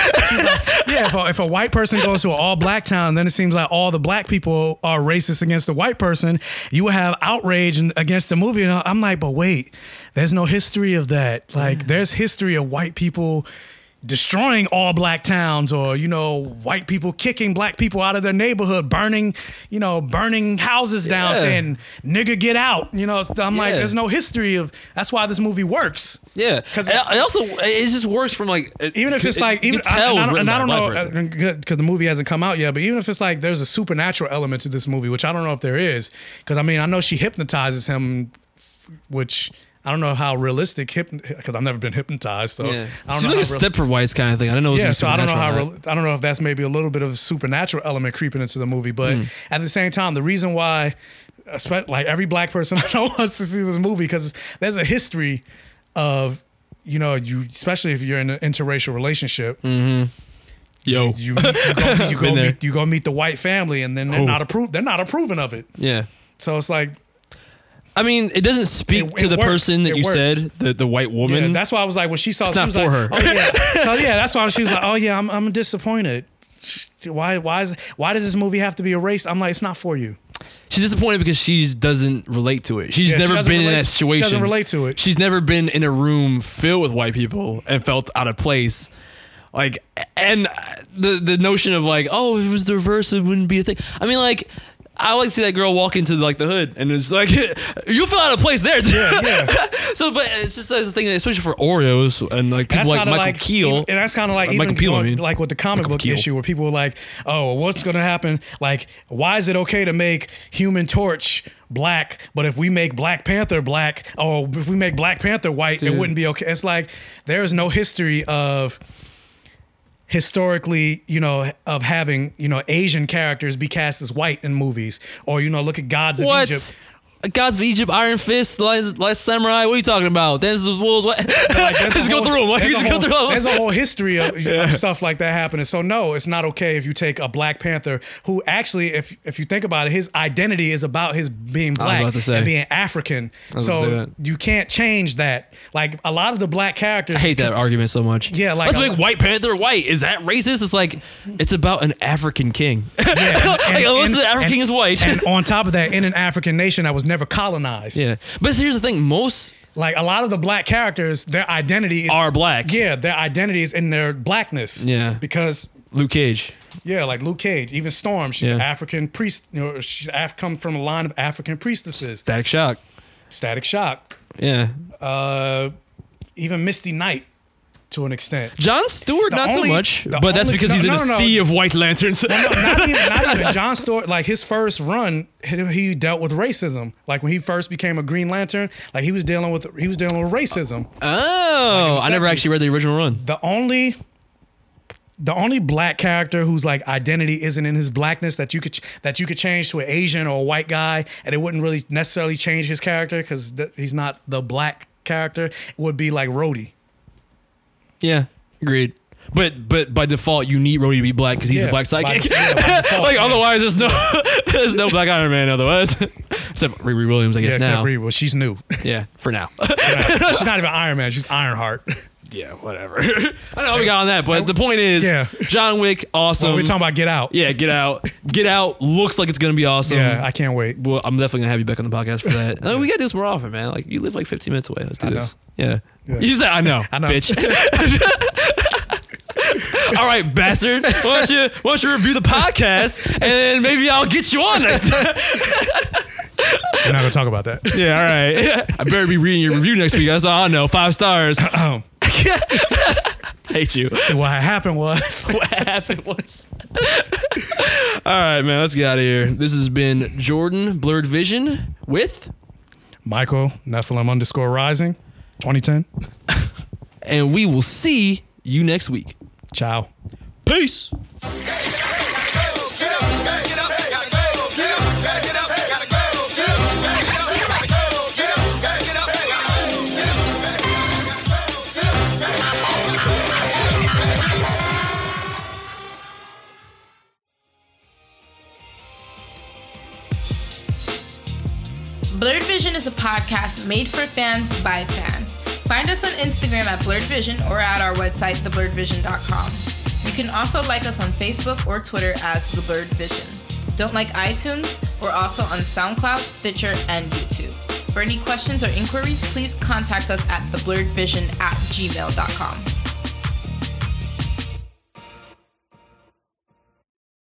yeah, if a, if a white person goes to an all-black town, then it seems like all the black people are racist against the white person. You would have outrage against the movie. And I'm like, but wait, there's no history of that. Like, yeah. There's history of white people destroying all black towns, or, you know, white people kicking black people out of their neighborhood, burning, you know, burning houses down, yeah. saying, nigga, get out. You know, I'm yeah. like, there's no history of, that's why this movie works. Yeah. Because it, it also, it just works from like, it, even if it's like, it, even I, I, I don't, and I don't know, because the movie hasn't come out yet, but even if it's like, there's a supernatural element to this movie, which I don't know if there is, because I mean, I know she hypnotizes him, which... I don't know how realistic, because I've never been hypnotized, so yeah. I don't know. It's like a Stepfordwise kind of thing. I don't know. Yeah, so I don't know how. Re- I don't know if that's maybe a little bit of supernatural element creeping into the movie, but mm. at the same time, the reason why, like every black person I know wants to see this movie, because there's a history of, you know, you especially if you're in an interracial relationship. Mm-hmm. Yo, you you, you go, meet, you, go meet, you go meet the white family, and then they're oh. not approved. They're not approving of it. Yeah. So it's like. I mean, it doesn't speak it, to it the works. person that it you works. said, the, the white woman. Yeah, that's why I was like, when she saw, it's she not was for like, her. Oh yeah, so, yeah. That's why she was like, oh yeah, I'm I'm disappointed. Why why is why does this movie have to be erased? I'm like, it's not for you. She's disappointed because she doesn't relate to it. She's yeah, never she been relate, in that situation. She doesn't relate to it. She's never been in a room filled with white people and felt out of place. Like, and the the notion of like, oh, if it was the reverse, it wouldn't be a thing. I mean, like. I always see that girl walk into like the hood, and it's like you feel out of place there. Yeah, yeah. So, but it's just as a thing, especially for Oreos and like people and like Michael like, Keel, and that's kind of like Michael even Peel, I mean. Like with the comic Michael book Keel. Issue, where people were like, "Oh, what's going to happen? Like, why is it okay to make Human Torch black, but if we make Black Panther black, or if we make Black Panther white, Dude. It wouldn't be okay?" It's like there is no history of. Historically, you know, of having, you know, Asian characters be cast as white in movies, or, you know, look at Gods of what? Egypt. Gods of Egypt, Iron Fist, Last, Last Samurai. What are you talking about? There's wolves. What? Like, there's just whole, go through them. There's, just whole, go through them. There's a whole history of, yeah. of stuff like that happening. So no, it's not okay if you take a Black Panther who actually, if if you think about it, his identity is about his being black and being African. So you can't change that. Like a lot of the black characters. I hate that argument so much. Yeah, like let's make White Panther white. Is that racist? It's like it's about an African king. Yeah, and, like and, unless and, the African and, king is white. And on top of that, in an African nation that was never. Never colonized. Yeah, but here's the thing: most, like a lot of the black characters, their identity is, are black. Yeah, their identity is in their blackness. Yeah, because Luke Cage. Yeah, like Luke Cage, even Storm. She's yeah. African priest. You know, she af- comes from a line of African priestesses. Static Shock. Static Shock. Yeah. Uh, even Misty Knight. To an extent. Jon Stewart, the not only, so much, but only, that's because no, he's in no, no, a no. sea of white lanterns. No, no, not, even, not even Jon Stewart, like his first run, he, he dealt with racism. Like when he first became a Green Lantern, like he was dealing with he was dealing with racism. Oh, like I never actually read the original run. The only the only black character whose like identity isn't in his blackness that you could that you could change to an Asian or a white guy, and it wouldn't really necessarily change his character because th- he's not the black character, would be like Rhodey. Yeah, agreed. But but by default, you need Rhodey to be black because he's yeah, the black sidekick. Yeah, like yeah. Otherwise, there's no there's no black Iron Man. Otherwise, except Riri Williams, I guess yeah, now. Except Riri, well, she's new. Yeah, for now. She's not even Iron Man. She's Ironheart. Yeah, whatever. I don't know how we got on that, but the point is, yeah. John Wick, awesome. Well, we're talking about Get Out. Yeah, Get Out. Get Out looks like it's gonna be awesome. Yeah, I can't wait. Well, I'm definitely gonna have you back on the podcast for that. Yeah. I mean, we gotta do this more often, man. Like you live like fifteen minutes away. Let's do I this. Know. Yeah. Yeah. You said, I know, I know. Bitch. All right, bastard. Why don't you, why don't you review the podcast and then maybe I'll get you on next time. We're not going to talk about that. Yeah, all right. I better be reading your review next week. That's all I know. Five stars. I hate you. So what happened was. What happened was. All right, man, let's get out of here. This has been Jordan Blurred Vision with Michael Nephilim underscore rising. twenty ten. And we will see you next week. Ciao. Peace. Blurred Vision is a podcast made for fans by fans. Find us on Instagram at Blurred Vision or at our website, the blurred vision dot com. You can also like us on Facebook or Twitter as The Blurred Vision. Don't like iTunes? We're also on SoundCloud, Stitcher, and YouTube. For any questions or inquiries, please contact us at the blurred vision at gmail dot com.